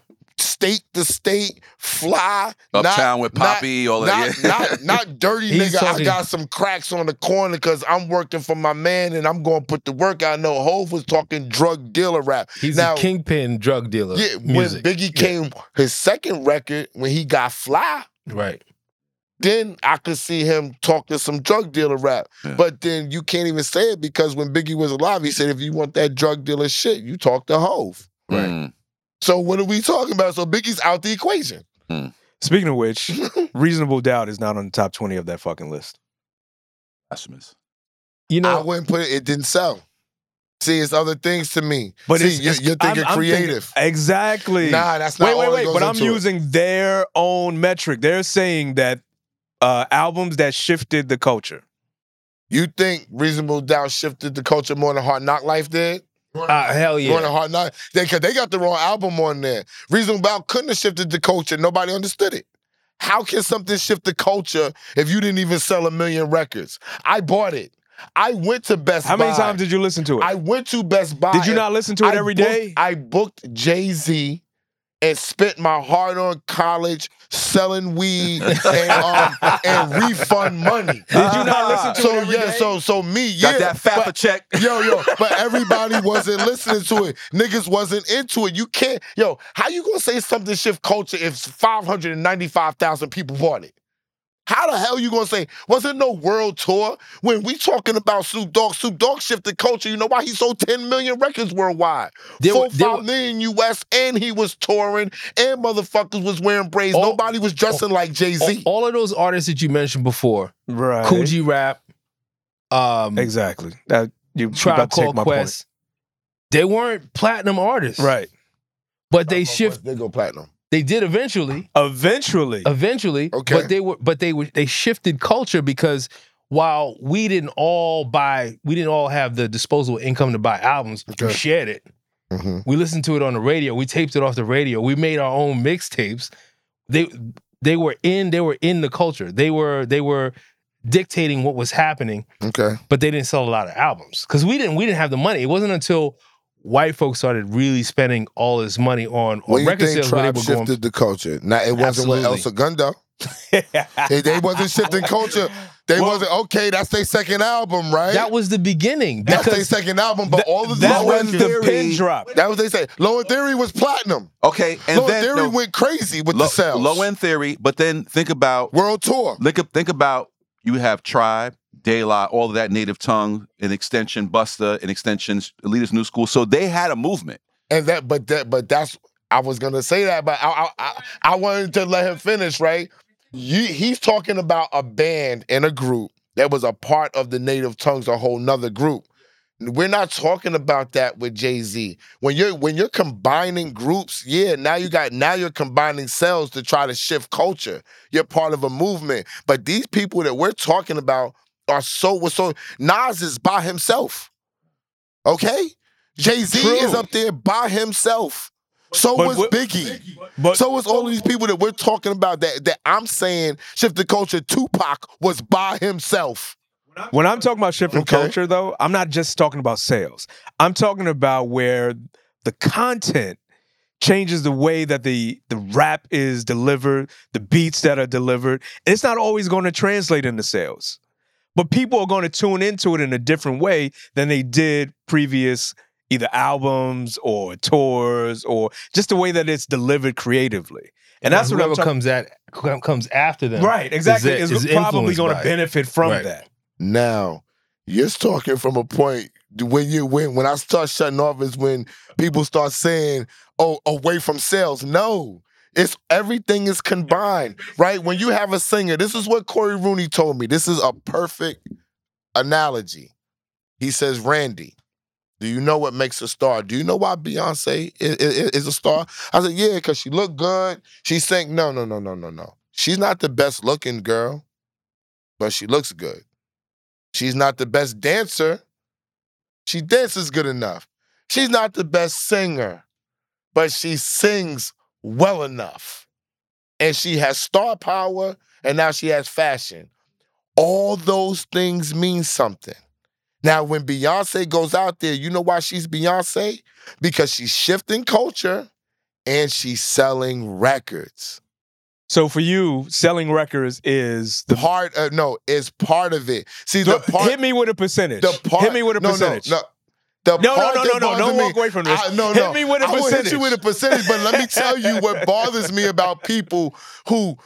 state to state, fly. Uptown with Poppy, all that. Not, yeah. not, not dirty nigga. Talking. I got some cracks on the corner because I'm working for my man and I'm going to put the work out. No, Hov was talking drug dealer rap. He's now, a kingpin drug dealer. Yeah, music. When Biggie came, yeah. his second record, when he got Fly. Right. Then I could see him talking some drug dealer rap. Yeah. But then you can't even say it because when Biggie was alive, he said, if you want that drug dealer shit, you talk to Hov. Right. Mm. So what are we talking about? So Biggie's out the equation. Mm. Speaking of which, Reasonable Doubt is not on the top twenty of that fucking list. Blasphemous. You know, I wouldn't put it, it didn't sell. See, it's other things to me. But see, it's, you're, it's, you're thinking I'm, I'm creative. Thinking, exactly. Nah, that's not wait, wait, all wait, wait. But I'm using it. Their own metric. They're saying that Uh, albums that shifted the culture. You think Reasonable Doubt shifted the culture more than Hard Knock Life did? Uh, hell yeah. More than Hard Knock. They, cause they got the wrong album on there. Reasonable Doubt couldn't have shifted the culture. Nobody understood it. How can something shift the culture if you didn't even sell a million records? I bought it. I went to Best Buy. How many Buy. times did you listen to it? I went to Best Buy. Did you not listen to it I every booked, day? I booked Jay-Z and spent my heart on college selling weed and, um, and refund money. Did you not listen to so, it every yeah, day? So, so me, yeah. Got that F A P A check. Yo, yo, but everybody wasn't listening to it. Niggas wasn't into it. You can't, yo, how you gonna say something shift culture if five hundred ninety-five thousand people bought it? How the hell you gonna say, wasn't no world tour? When we talking about Snoop Dogg, Snoop Dogg shifted culture. You know why? He sold ten million records worldwide. There Four, were, five were, million U S, and he was touring, and motherfuckers was wearing braids. All, Nobody was dressing all, like Jay-Z. All, all of those artists that you mentioned before. Right. Kool G Rap. Um, exactly. That, you Tribe Called Quest. They weren't platinum artists. Right. But they shifted. They go platinum. They did eventually. Eventually. Eventually. Okay. But they were but they were they shifted culture because while we didn't all buy, we didn't all have the disposable income to buy albums, okay. We shared it. Mm-hmm. We listened to it on the radio, we taped it off the radio, we made our own mixtapes. They they were in, they were in the culture. They were they were dictating what was happening. Okay. But they didn't sell a lot of albums. Because we didn't we didn't have the money. It wasn't until white folks started really spending all his money on, on record sales when they were going. Tribe shifted the culture. Now, it wasn't with El Segundo. they, they wasn't shifting culture. They well, wasn't, okay, that's their second album, right? That was the beginning. That's their second album, but th- all of the That was the pin drop. That was they say. Low End Theory was platinum. Okay. And Low End Theory no, went crazy with low, the sales. Low End Theory, but then think about... World Tour. Think, think about, you have Tribe, De La, all of that, Native Tongue, and Extension, Busta, and Extension's Elitist New School. So they had a movement. And that, but that, but that's, I was gonna say that, but I, I, I, I wanted to let him finish, right? You, he's talking about a band and a group that was a part of the Native Tongues, a whole nother group. We're not talking about that with Jay-Z. When you're when you're combining groups, yeah, now you got now you're combining cells to try to shift culture. You're part of a movement. But these people that we're talking about are so so Nas is by himself. Okay? Jay-Z True. is up there by himself. So but, was but, Biggie. But, so was all these people that we're talking about that, that I'm saying shift the culture. Tupac was by himself. When I'm talking about shifting okay. culture, though, I'm not just talking about sales. I'm talking about where the content changes the way that the, the rap is delivered, the beats that are delivered. It's not always going to translate into sales. But people are going to tune into it in a different way than they did previous either albums or tours or just the way that it's delivered creatively. And that's whatever what comes, at, comes after them. Right, exactly. Is, is, is probably going to benefit from right. that. Now, you're talking from a point when you when when I start shutting off is when people start saying, "Oh, away from sales." No, it's everything is combined, right? When you have a singer, this is what Corey Rooney told me. This is a perfect analogy. He says, "Randy, do you know what makes a star? Do you know why Beyonce is, is, is a star?" I said, "Yeah, because she looked good. She sang." No, no, no, no, no, no. She's not the best looking girl, but she looks good. She's not the best dancer. She dances good enough. She's not the best singer, but she sings well enough. And she has star power, and now she has fashion. All those things mean something. Now, when Beyonce goes out there, you know why she's Beyonce? Because she's shifting culture and she's selling records. So for you, selling records is the part of, no, is part of it. See, so the part, hit me with a percentage. The part, hit me with a no, percentage. No, no. The no, part no, no, no, no, no, don't walk away from this. I, no, hit no. me with a I percentage. I will hit you with a percentage, but let me tell you what bothers me about people who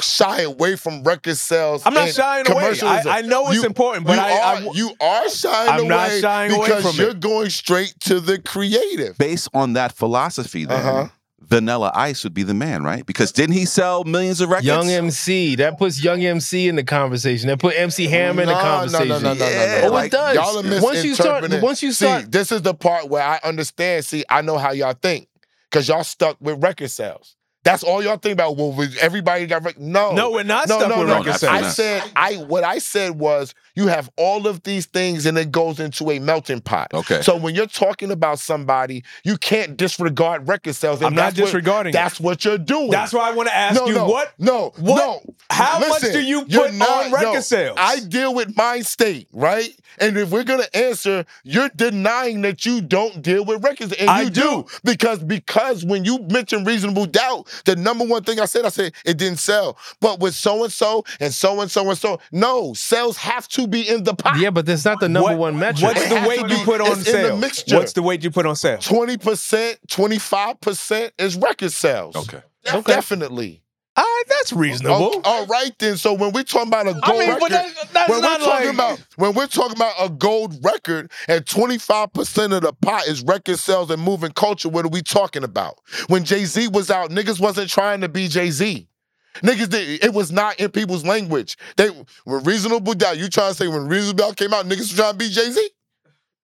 shy away from record sales. I'm not shying away. I, I know it's you, important, but you I, are, I, I you are shying I'm away not shying because away from you're it. Going straight to the creative. Based on that philosophy, then. Uh-huh. Vanilla Ice would be the man, right? Because didn't he sell millions of records? Young M C. That puts Young M C in the conversation. That put M C Hammer no, in the conversation. No, no, no, no, yeah, no, no. Oh, like, it does. Y'all are misinterpreting. Once you start, once you start. See, this is the part where I understand. See, I know how y'all think. Because y'all stuck with record sales. That's all y'all think about. Well, everybody got record. No. No, we're not no, stuck no, with no, record no, sales. I said, I, what I said was, you have all of these things and it goes into a melting pot. Okay. So when you're talking about somebody, you can't disregard record sales. And I'm not disregarding what, That's what you're doing. That's why I want to ask no, you, no, what? No, what? no. How Listen, much do you put not, on record no, sales? I deal with mind state, right? And if we're going to answer, you're denying that you don't deal with records. And I you do. do. Because, because when you mention Reasonable Doubt, the number one thing I said, I said, it didn't sell. But with so-and-so and so-and-so and so, no, sales have to be in the pot. Yeah, but that's not the number what, one metric. What's the weight you put on sales? What's the weight you put on sales? twenty percent, twenty-five percent is record sales. Okay. okay. Definitely. All right, that's reasonable. Okay, all right, then. So when we're talking about a gold I mean, record, that, that's when, not we're talking like... about, when we're talking about a gold record and twenty-five percent of the pot is record sales and moving culture, what are we talking about? When Jay-Z was out, niggas wasn't trying to be Jay-Z. Niggas, did, it was not in people's language. They were Reasonable Doubt. You trying to say when Reasonable Doubt came out, niggas were trying to be Jay-Z?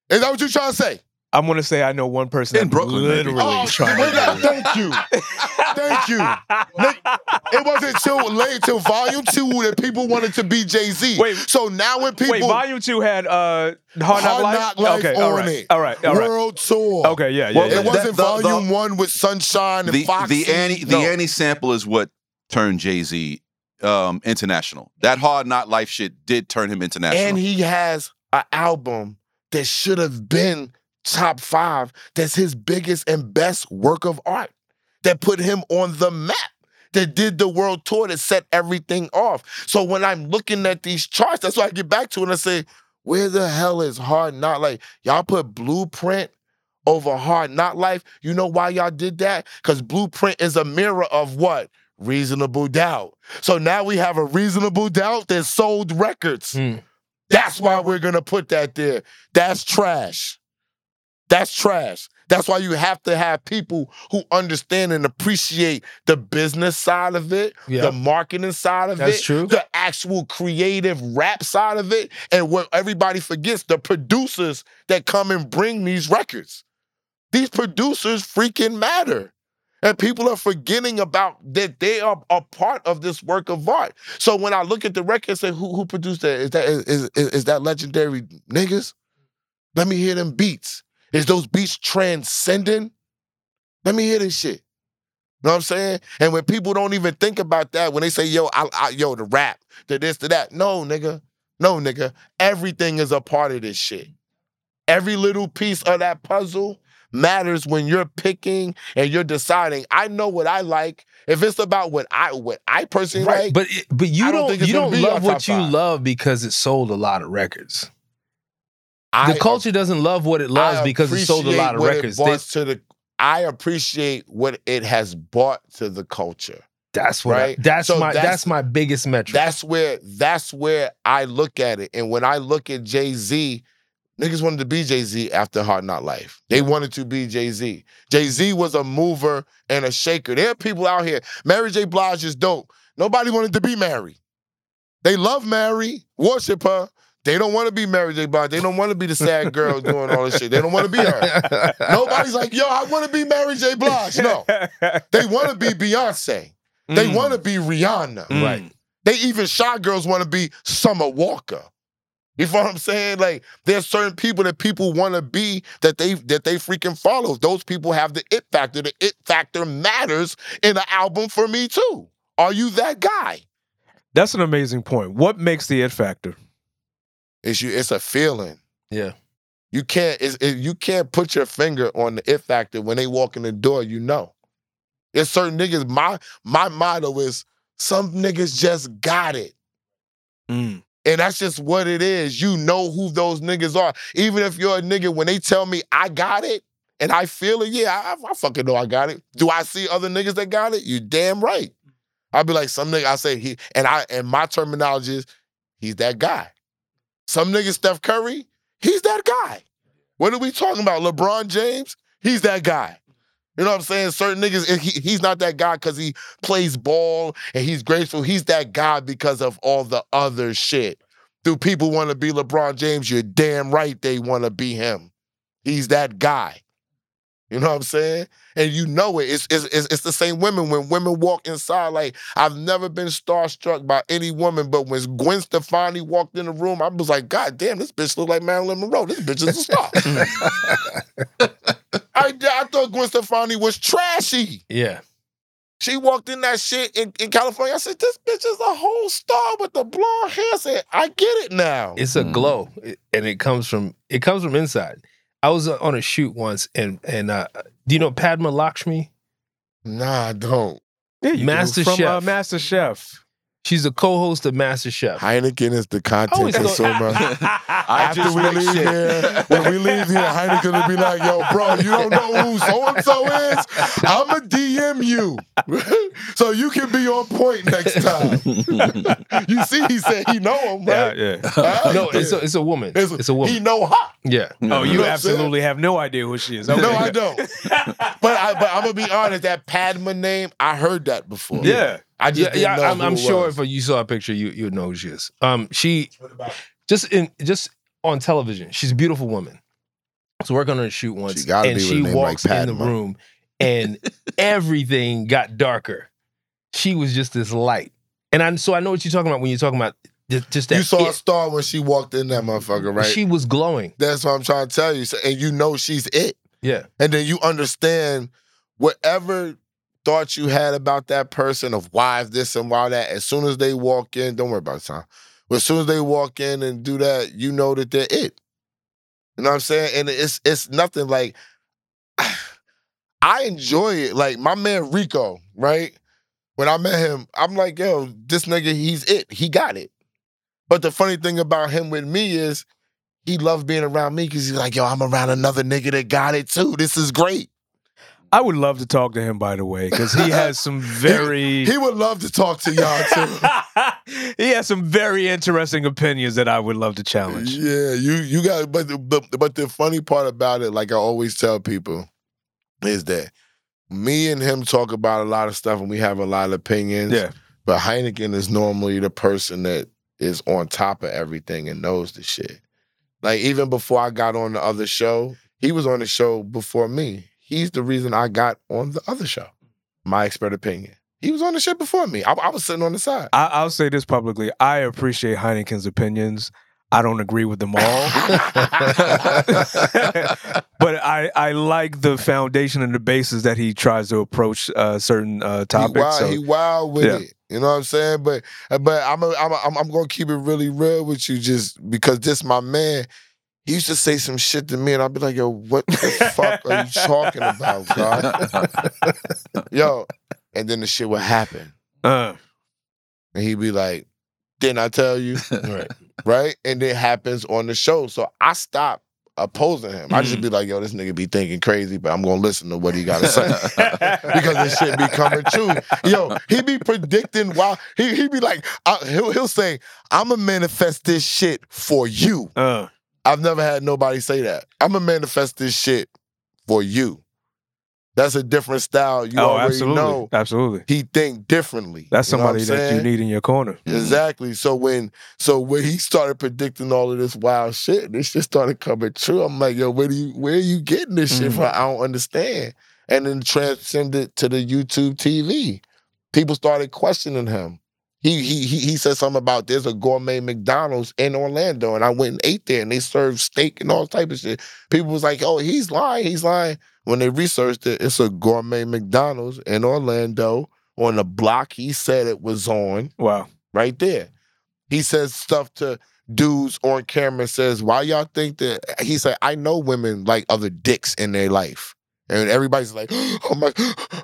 Is that what you trying to say? I'm going to say I know one person in Brooklyn literally oh, trying to God, thank you. Thank you. It wasn't till late, till Volume two that people wanted to be Jay-Z. Wait, so now when people... Wait, Volume two had uh, Hard Knock Life? Hard Knock Life okay, on all right, it. All right, all right. World Tour. Okay, yeah, yeah. Well, yeah. It wasn't the, the, Volume the, one with Sunshine and the, Foxy. The Annie, no. the Annie sample is what turned Jay-Z um, international. That Hard Knock Life shit did turn him international. And he has an album that should have been... top five, that's his biggest and best work of art that put him on the map, that did the world tour, that set everything off. So when I'm looking at these charts, that's why I get back to it and I say, where the hell is Hard Knock Life? Y'all put Blueprint over Hard Knock Life. You know why y'all did that? Because Blueprint is a mirror of what? Reasonable Doubt. So now we have a Reasonable Doubt that sold records. Mm. That's why we're going to put that there. That's trash. That's trash. That's why you have to have people who understand and appreciate the business side of it, yeah. the marketing side of That's it, true. the actual creative rap side of it, and what everybody forgets, the producers that come and bring these records. These producers freaking matter. And people are forgetting about that they are a part of this work of art. So when I look at the record and say, who, who produced that? Is that, is, is, is that legendary niggas? Let me hear them beats. Is those beats transcending? Let me hear this shit. You know what I'm saying? And when people don't even think about that, when they say, yo, I, I, yo, the rap, the this, the that. No, nigga. No, nigga. Everything is a part of this shit. Every little piece of that puzzle matters when you're picking and you're deciding. I know what I like. If it's about what I what I personally right. like, but it, but you I don't, don't you don't love what you five. love because it sold a lot of records. The I, culture doesn't love what it loves I because it sold a lot of records. They, to the, I appreciate what it has brought to the culture. That's what right. I, that's so my that's, that's my biggest metric. That's where that's where I look at it. And when I look at Jay-Z, niggas wanted to be Jay-Z after Hard Knock Life. They wanted to be Jay-Z. Jay-Z was a mover and a shaker. There are people out here. Mary J. Blige is dope. Nobody wanted to be Mary. They love Mary, worship her. They don't want to be Mary J. Blige. They don't want to be the sad girl doing all this shit. They don't want to be her. Nobody's like, yo, I want to be Mary J. Blige. No. They want to be Beyonce. They mm. want to be Rihanna. Mm. Right. They even shy girls want to be Summer Walker. You know what I'm saying? Like, there's certain people that people want to be that they that they freaking follow. Those people have the it factor. The it factor matters in an album for me, too. Are you that guy? That's an amazing point. What makes the it factor? It's you. It's a feeling. Yeah, you can't. It's, it, you can't put your finger on the it factor when they walk in the door. You know, There's certain niggas, my my motto is some niggas just got it. Mm. And that's just what it is. You know who those niggas are. Even if you're a nigga, when they tell me I got it and I feel it, yeah, I, I fucking know I got it. Do I see other niggas that got it? You damn right. I'll be like, some nigga, I say he, and I and my terminology is, he's that guy. Some nigga, Steph Curry, he's that guy. What are we talking about? LeBron James, he's that guy. You know what I'm saying? Certain niggas, he, he's not that guy because he plays ball and he's graceful. He's that guy because of all the other shit. Do people want to be LeBron James? You're damn right they want to be him. He's that guy. You know what I'm saying? And you know it. It's, it's, it's, it's the same women. When women walk inside, like, I've never been starstruck by any woman, but when Gwen Stefani walked in the room, I was like, God damn, this bitch look like Marilyn Monroe. This bitch is a star. I, I thought Gwen Stefani was trashy. Yeah. She walked in that shit in, in California. I said, this bitch is a whole star with the blonde hair. I said, I get it now. It's a glow, and it comes from it comes from inside. I was on a shoot once, and and uh, do you know Padma Lakshmi? Nah, I don't. Yeah, you Master do. From, Chef. Uh, Master Chef. She's a co-host of Master Chef. Heineken is the content consumer. After we leave shit. here, when we leave here, Heineken will be like, yo, bro, you don't know who so-and-so is? I'm going to D M you. So you can be on point next time. You see, he said he know him, right? Yeah, yeah. Right? No, it's a, it's a woman. It's a, it's a woman. He know her. Yeah. Oh, no, you, you know absolutely have no idea who she is. Okay. No, I don't. But, I, but I'm going to be honest, that Padma name, I heard that before. Yeah. I just yeah, yeah I'm, I'm sure was. If you saw a picture, you you would know who she is. Um, she just in just on television. She's a beautiful woman. I was working on a shoot once, she and she walks like in the room, and everything got darker. She was just this light, and I so I know what you're talking about when you're talking about just, just that. You saw it. A star when she walked in that motherfucker, right? She was glowing. That's what I'm trying to tell you, and you know she's it. Yeah, and then you understand whatever thought you had about that person of why this and why that, as soon as they walk in, don't worry about the time, but as soon as they walk in and do that, you know that they're it. You know what I'm saying? And it's it's nothing like, I enjoy it. Like my man Rico, right? When I met him, I'm like, yo, this nigga, he's it. He got it. But the funny thing about him with me is he loved being around me because he's like, yo, I'm around another nigga that got it too. This is great. I would love to talk to him, by the way, because he has some very... he, he would love to talk to y'all, too. He has some very interesting opinions that I would love to challenge. Yeah, you you got... But the, but, but the funny part about it, like I always tell people, is that me and him talk about a lot of stuff and we have a lot of opinions. Yeah. But Heineken is normally the person that is on top of everything and knows the shit. Like, even before I got on the other show, he was on the show before me. He's the reason I got on the other show, My Expert Opinion. He was on the shit before me. I, I was sitting on the side. I, I'll say this publicly. I appreciate Heineken's opinions. I don't agree with them all. But I, I like the foundation and the basis that he tries to approach uh, certain uh, topics. He wild, so, he wild with yeah. it. You know what I'm saying? But but I'm a, I'm a, I'm, I'm going to keep it really real with you just because this my man. He used to say some shit to me, and I'd be like, yo, what the fuck are you talking about, God? Yo, and then the shit would happen. Uh. And he'd be like, didn't I tell you? Right. Right? And it happens on the show. So I stopped opposing him. Mm-hmm. I just be like, yo, this nigga be thinking crazy, but I'm going to listen to what he got to say. Because this shit be coming true. Yo, he be predicting why. He, he be like, I, he'll, he'll say, I'm going to manifest this shit for you. Uh. I've never had nobody say that. I'm going to manifest this shit for you. That's a different style. You oh, already absolutely. know. Absolutely. He think differently. That's you somebody that you need in your corner. Exactly. So when so when he started predicting all of this wild shit, this shit started coming true. I'm like, yo, where do you where are you getting this shit mm-hmm. from? I don't understand. And then transcended to the YouTube T V. People started questioning him. He he he he said something about there's a gourmet McDonald's in Orlando, and I went and ate there, and they served steak and all type of shit. People was like, "Oh, he's lying, he's lying." When they researched it, it's a gourmet McDonald's in Orlando on the block he said it was on. Wow, right there. He says stuff to dudes on camera. Says, "Why y'all think that?" He said, "I know women like other dicks in their life." And everybody's like, oh my,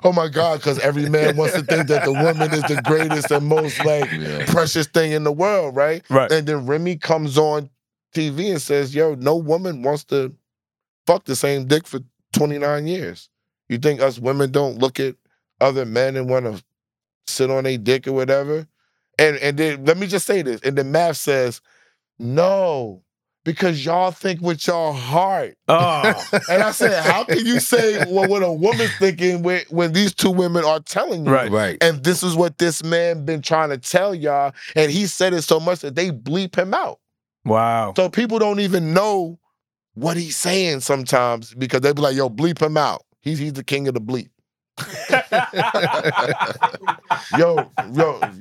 oh my God, because every man wants to think that the woman is the greatest and most like yeah. precious thing in the world, right? Right. And then Remy comes on T V and says, yo, no woman wants to fuck the same dick for twenty-nine years. You think us women don't look at other men and want to sit on their dick or whatever? And and then let me just say this. And then Math says, no. Because y'all think with y'all heart. Oh. And I said, how can you say well, what a woman's thinking when, when these two women are telling you? Right, right. And this is what this man been trying to tell y'all. And he said it so much that they bleep him out. Wow. So people don't even know what he's saying sometimes because they be like, yo, bleep him out. He's, he's the king of the bleep. yo, yo,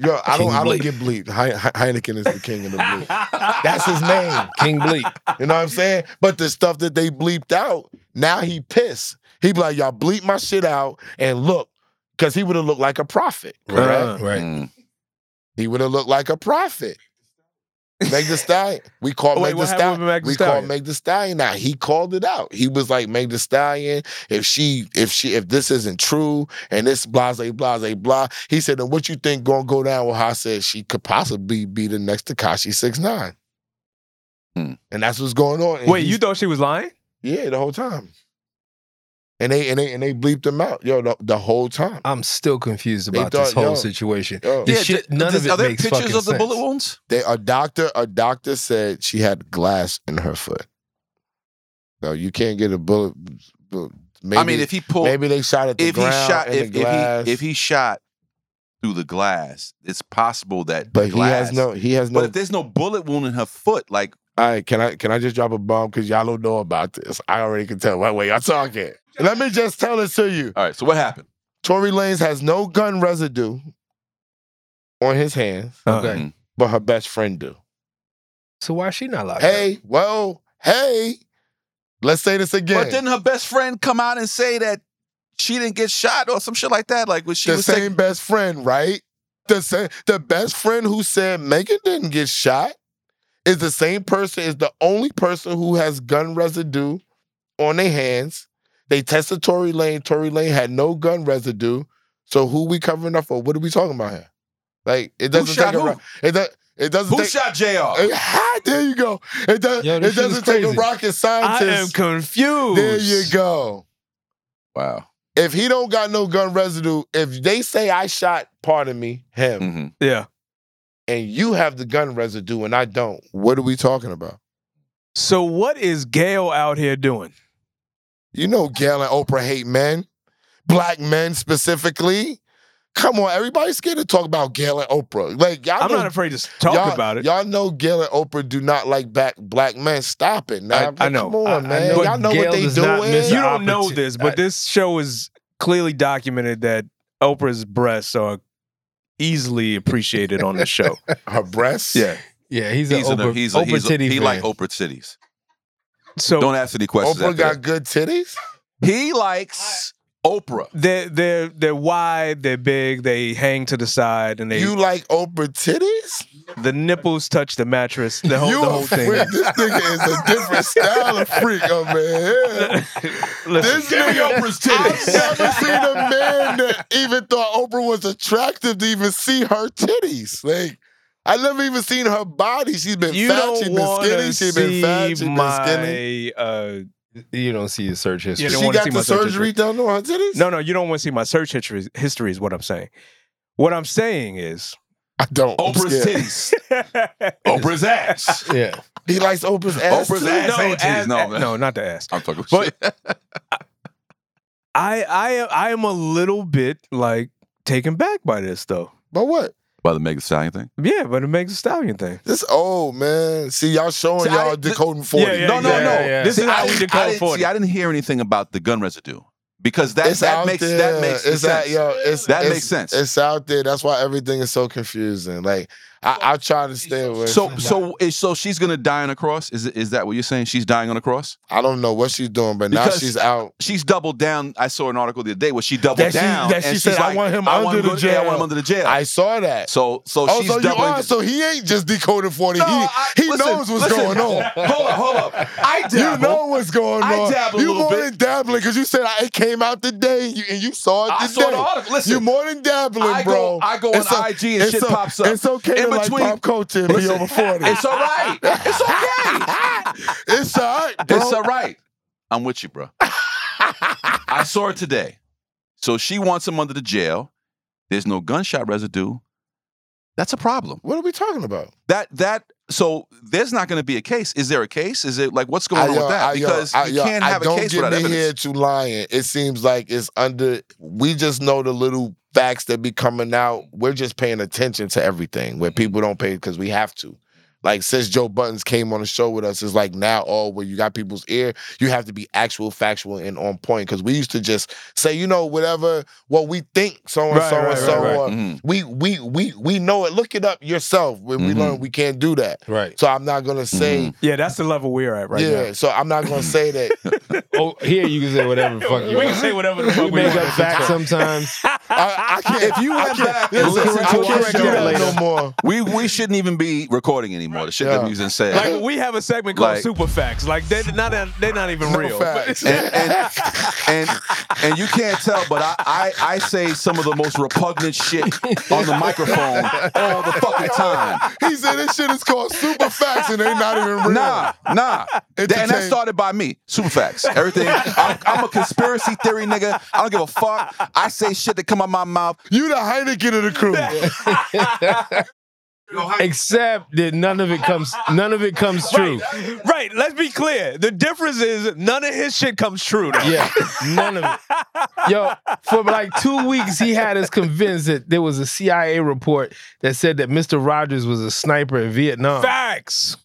yo! I don't, I don't get bleeped. Heineken is the king of the bleep. That's his name, King Bleep. You know what I'm saying? But the stuff that they bleeped out, now he pissed. He be like, y'all bleep my shit out, and look, because he would have looked like a prophet, right? Uh, right. Mm. He would have looked like a prophet. Meg Thee Stallion. We called oh, wait, Meg Thee Stallion. Meg we called Meg Thee Stallion out. He called it out. He was like, Meg Thee Stallion, if she, if she, if this isn't true, and this blase, blase, blah. He said, and what you think gonna go down with how I said she could possibly be the next Tekashi six nine. Hmm. And that's what's going on. And wait, you thought she was lying? Yeah, the whole time. And they and they and they bleeped him out, yo, the, the whole time. I'm still confused about thought, this whole yo, situation. Yo. This yeah, shit, none this, of it are there makes pictures fucking of the sense. Bullet wounds? They a doctor, a doctor said she had glass in her foot. So you can't get a bullet. bullet. Maybe, I mean, if he pulled, maybe they shot at the if ground. He shot, if, the if he if he shot through the glass, it's possible that. But glass, he has no. He has no. But if there's no bullet wound in her foot, like. All right, can I can I just drop a bomb? Because y'all don't know about this. I already can tell. Wait, wait, y'all talking. Let me just tell it to you. All right, so what happened? Tory Lanez has no gun residue on his hands, okay, mm-hmm. but her best friend do. So why is she not locked Hey, up? well, hey, let's say this again. But didn't her best friend come out and say that she didn't get shot or some shit like that? Like, was she the was same taking... best friend, right? The same, the best friend who said Megan didn't get shot. Is the same person, is the only person who has gun residue on their hands. They tested Tory Lanez. Tory Lanez had no gun residue. So who we covering up for? What are we talking about here? Like, it doesn't who take a rocket. It, do, it doesn't. Who take, shot J R? It, there you go. It, do, Yo, it doesn't take a rocket scientist. I am confused. There you go. Wow. If he don't got no gun residue, if they say I shot, pardon me, him. Mm-hmm. Yeah. And you have the gun residue and I don't. What are we talking about? So what is Gayle out here doing? You know Gayle and Oprah hate men. Black men specifically. Come on, everybody's scared to talk about Gayle and Oprah. Like y'all I'm know, not afraid to talk y'all, about it. Y'all know Gayle and Oprah do not like back, black men. Stop it. Now. I, like, I know. Come on, I, man. I know, y'all know Gayle what they doing. You don't know this, but I, this show is clearly documented that Oprah's breasts are easily appreciated on the show. Her breasts? Yeah. Yeah, he's, he's an Oprah, a, he's a, he's Oprah titty a, He fan. Like Oprah titties. So don't ask any questions. Oprah got that. Good titties? He likes I, Oprah. They're, they're, they're wide, they're big, they hang to the side. And they. You like Oprah titties? The nipples touch the mattress. The whole, you the whole thing. Wait, this nigga is a different style of freak over here. This nigga Oprah's titties. I've never seen a man that even thought Oprah was attractive to even see her titties. Like, I never even seen her body. She's been you fat, she's been skinny, she's been fat, she's been skinny. Uh, you don't see the search history. You don't she got see the my surgery done on her titties? No, no, you don't want to see my search history, history is what I'm saying. What I'm saying is... I don't. Oprah's titties. Oprah's ass. Yeah. He likes Oprah's ass. Oprah's ass. No, ass, ass, no, man. No, not the ass. I'm talking about shit. I, I, I am a little bit, like, taken back by this, though. By what? By the Meg Thee Stallion thing? Yeah, by the Meg Thee Stallion thing. This old, man. See, y'all showing see, y'all I, decoding th- forty. Yeah, yeah, no, no, yeah, no. Yeah, yeah. This see, is how we decode forty. See, I didn't hear anything about the gun residue. Because that, that makes there. that makes it's sense. Out, yo, it's, that it's, makes sense. It's out there. That's why everything is so confusing. Like I, I try to stay away. So, so, so she's gonna die on a cross. Is is that what you're saying? She's dying on a cross. I don't know what she's doing, but because now she's out. She's doubled down. I saw an article the other day where she doubled that she, down. That she and said, she's "I like, want him I under want him the jail. jail. I want him under the jail." I saw that. So, so oh, she's so doubling. Are, so he ain't just decoding forty. No, he I, he listen, knows what's listen, going on. Hold up, hold up. I dabble. You know what's going on. I dabble you a little bit. You more than dabbling because you said I, it came out today and you, and you saw it today. I saw the article. Listen, you more than dabbling, I bro. Go, I go on a, I G and shit a, pops up. It's okay. In between like pop culture, be over forty. It's all right. It's okay. It's all right, bro. It's all right. I'm with you, bro. I saw it today. So she wants him under the jail. There's no gunshot residue. That's a problem. What are we talking about? That that. So there's not going to be a case. Is there a case? Is it like what's going I, on yo, with that? I, because I, you yo, can't I have a case without evidence. Don't get me here to lying. It seems like it's under. We just know the little facts that be coming out. We're just paying attention to everything where people don't pay because we have to. Like since Joe Buttons came on the show with us, it's like now all oh, where you got people's ear, you have to be actual, factual, and on point. Because we used to just say, you know, whatever, what we think, so and right, so right, and so. Right, right. Mm-hmm. We we we we know it. Look it up yourself. When mm-hmm. we learn, we can't do that. Right. So I'm not gonna say. Mm-hmm. Yeah, that's the level we're at right yeah, now. Yeah. So I'm not gonna say that. Oh, here you can say whatever the fuck you. We can say whatever the fuck we, we make up facts sometimes. I, I can't. If you went back, listen, no more. We we shouldn't even be recording anymore. More, the shit yeah. that music said. Like we have a segment called like, Super Facts. Like they're not they're not even no real. Facts. And, and, and and you can't tell, but I, I I say some of the most repugnant shit on the microphone all the fucking time. He said this shit is called Super Facts and they're not even real. Nah, nah. And that started by me. Super Facts. Everything. I'm, I'm a conspiracy theory nigga. I don't give a fuck. I say shit that come out my mouth. You the Heineken of the crew. Except that none of it comes, none of it comes true. Right. right. Let's be clear. The difference is none of his shit comes true. Though. Yeah, none of it. Yo, for like two weeks, he had us convinced that there was a C I A report that said that Mister Rogers was a sniper in Vietnam. Facts.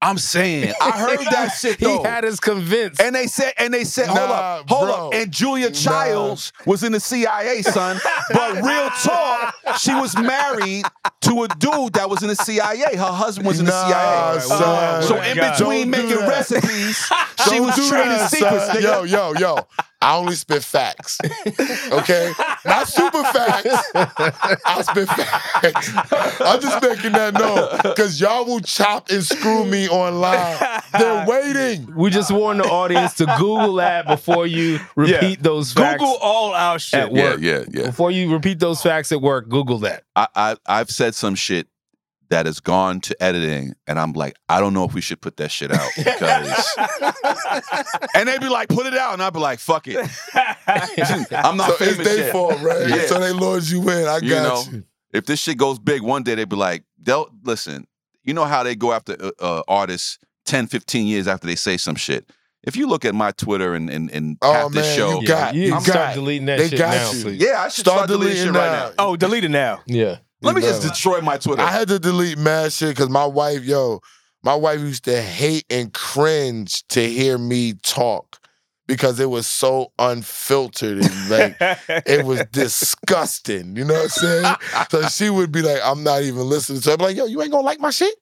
I'm saying, I heard that shit though. He had us convinced. And they said, and they said, nah, hold up, hold bro. up. And Julia Childs nah. was in the C I A, son. But real talk, she was married to a dude that was in the C I A. Her husband was in the nah, C I A. Son. Oh, so in God. between Don't making recipes, she was training that, secrets. Nigga. Yo, yo, yo. I only spit facts, okay? Not super facts. I spit facts. I'm just making that known because y'all will chop and screw me online. They're waiting. We just warn the audience to Google that before you repeat yeah. those facts. Google all our shit at work. Yeah, yeah, yeah. Before you repeat those facts at work, Google that. I, I, I've said some shit that has gone to editing, and I'm like, I don't know if we should put that shit out because. And they'd be like, put it out, and I'd be like, fuck it. I'm not so famous. It's their fault, right? Yeah. So they lured you in. I got you. Know, you. If this shit goes big, one day they'd be like, they'll listen. You know how they go after uh, artists ten, fifteen years after they say some shit. If you look at my Twitter and and, and oh, half this man, show, you got, you I'm got deleting that they shit got now. You. Please. Yeah, I should start, start deleting, deleting shit right now. Oh, delete it now. Yeah. Let me just destroy my Twitter. I had to delete mad shit because my wife, yo, my wife used to hate and cringe to hear me talk because it was so unfiltered. And like, it was disgusting. You know what I'm saying? So she would be like, I'm not even listening. So I'd be like, yo, you ain't gonna like my shit?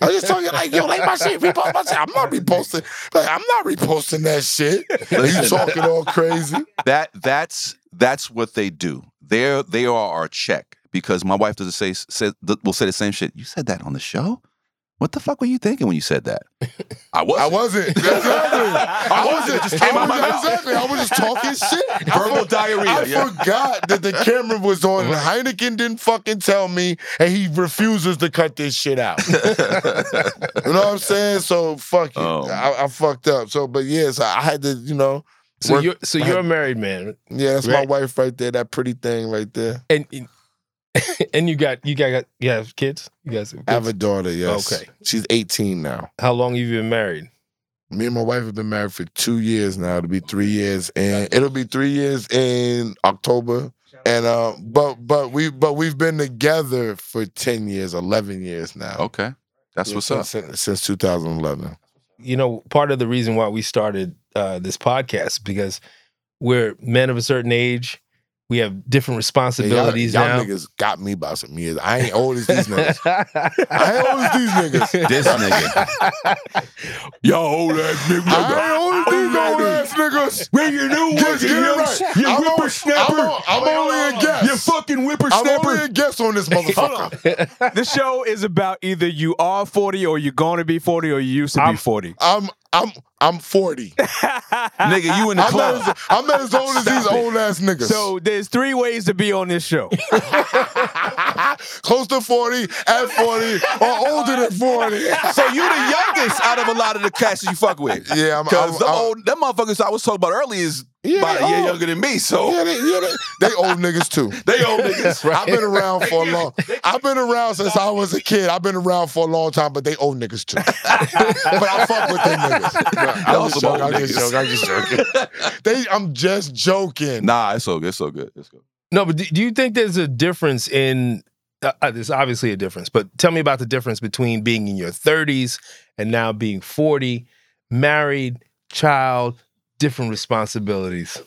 I just told you, like, yo, like my shit, repost my shit. I'm not reposting. Like, I'm not reposting that shit. Listen, you talking all crazy. That that's that's what they do. They're, they are our check. Because my wife doesn't say, say will say the same shit. You said that on the show? What the fuck were you thinking when you said that? I wasn't. I wasn't. Exactly. I wasn't. It just came out my mouth. Exactly. I was just talking shit. Verbal diarrhea. I yeah. forgot that the camera was on. Heineken didn't fucking tell me, and he refuses to cut this shit out. You know what I'm saying? So fuck it. Um, I, I fucked up. So, but yeah, so I had to, you know. So work, you're so you're had, a married man. Yeah, that's right? My wife right there. That pretty thing right there. And. and and you got you got you have kids? You guys have kids? I have a daughter, yes. Okay. She's eighteen now. How long have you been married? Me and my wife have been married for two years now. It'll be three years and it'll be three years in October. And uh, but but we but we've been together for ten years, eleven years now. Okay. That's yeah, what's since, up. Since two thousand eleven. You know, part of the reason why we started uh, this podcast because we're men of a certain age. We have different responsibilities yeah, y'all, y'all now. Y'all niggas got me by some years. I ain't old as these niggas. I ain't old as these niggas. This nigga. Y'all old ass niggas. I ain't old as these old ass niggas. Where you knew was you young, right. You whippersnapper. I'm, I'm, I'm only a guest. You fucking whippersnapper. I'm only a guest on this motherfucker. This show is about either you are forty or you're going to be forty or you used to I'm, be forty. I'm... I'm I'm forty. Nigga, you in the club. I'm, I'm not as old as Stop these it. old ass niggas. So there's three ways to be on this show. Close to forty, at forty, or older than forty. So you the youngest out of a lot of the cats that you fuck with. Yeah, I'm Because the old them motherfuckers I was talking about earlier is yeah, about a year younger than me. So yeah, they, yeah, they, they old niggas too. They old niggas. Right. I've been around for a long I've been around since I was a kid. I've been around for a long time, but they old niggas too. But I fuck with them niggas. I'm just joking. I'm just joking. I'm just joking. They, I'm just joking. Nah, it's so good. It's so good. It's good. No, but do, do you think there's a difference in? Uh, there's obviously a difference, but tell me about the difference between being in your thirties and now being forty, married, child, different responsibilities.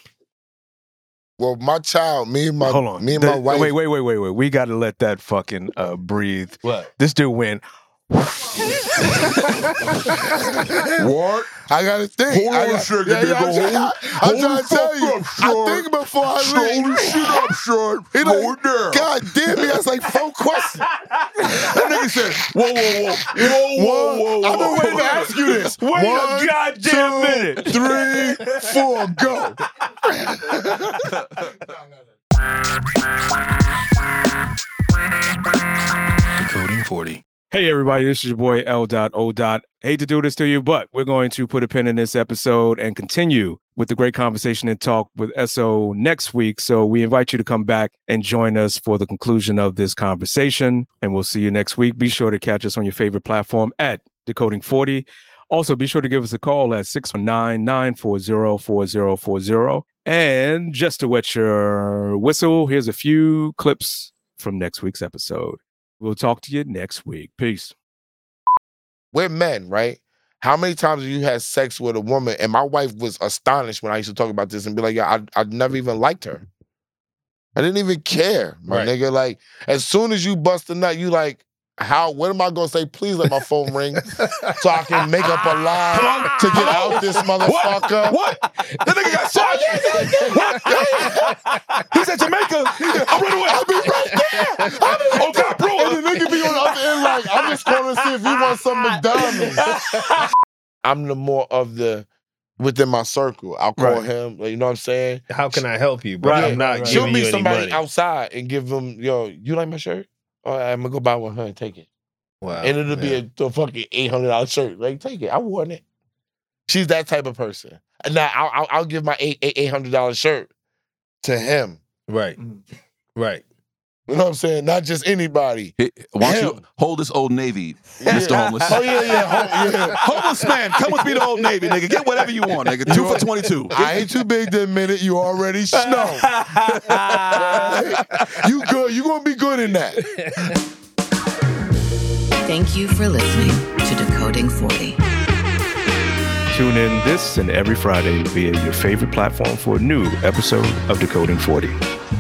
Well, my child, me and my, Hold on. me and the, my wife. Wait, wait, wait, wait, wait. We got to let that fucking uh, breathe. What? This dude went. What? I gotta think. Hold on a second, yeah, nigga. Yeah, I, I'm trying to tell you. Up, I think before I leave. Hold this shit up, short. He like, down. God damn me. That's like four questions. That nigga said, whoa, whoa, whoa. Whoa, whoa, whoa, whoa. I've been waiting to ask you this. Wait One, a goddamn two, minute. Three, four, go. Decoding forty. Hey everybody, this is your boy L O. Hate to do this to you, but we're going to put a pin in this episode and continue with the great conversation and talk with S O next week. So we invite you to come back and join us for the conclusion of this conversation. And we'll see you next week. Be sure to catch us on your favorite platform at Decoding forty. Also, be sure to give us a call at six one nine, nine four zero, four zero four zero. And just to wet your whistle, here's a few clips from next week's episode. We'll talk to you next week. Peace. We're men, right? How many times have you had sex with a woman? And my wife was astonished when I used to talk about this and be like, yeah, I, I never even liked her. I didn't even care, my right. nigga. Like, as soon as you bust a nut, you like, how, what am I going to say? Please let my phone ring so I can make up a lie to get out this motherfucker. What? What? That nigga got shot. What? He's at Jamaica. I'm running away. I'll be right there. I'll be right there. Bro. And the nigga be on the other end like, I'm just going to see if you want some McDonald's. I'm the more of the, within my circle. I'll call right. him. Like, you know what I'm saying? How can I help you, bro? Right. I'm not right. giving you any money. She'll meet somebody outside and give them, yo, you like my shirt? Right, I'm gonna go buy one her and take it. Wow. And it'll man. be a, a fucking eight hundred dollars shirt. Like, take it. I want it. She's that type of person. And now I'll, I'll, I'll give my eight hundred dollars shirt to him. Right. Right. You know what I'm saying? Not just anybody. Hey, why don't him. you hold this Old Navy, yeah. Mister Homeless? Oh, yeah, yeah. Home, yeah. Homeless man, come with me to Old Navy, nigga. Get whatever you want, nigga. Two for twenty-two. I ain't too big to admit it. You already snow. You good. You gonna be good in that. Thank you for listening to Decoding forty. Tune in this and every Friday via your favorite platform for a new episode of Decoding forty.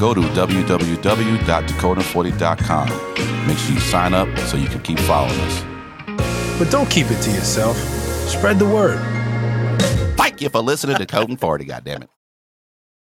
Go to w w w dot decoding forty dot com. Make sure you sign up so you can keep following us. But don't keep it to yourself. Spread the word. Thank you for listening to Decoding forty, goddammit.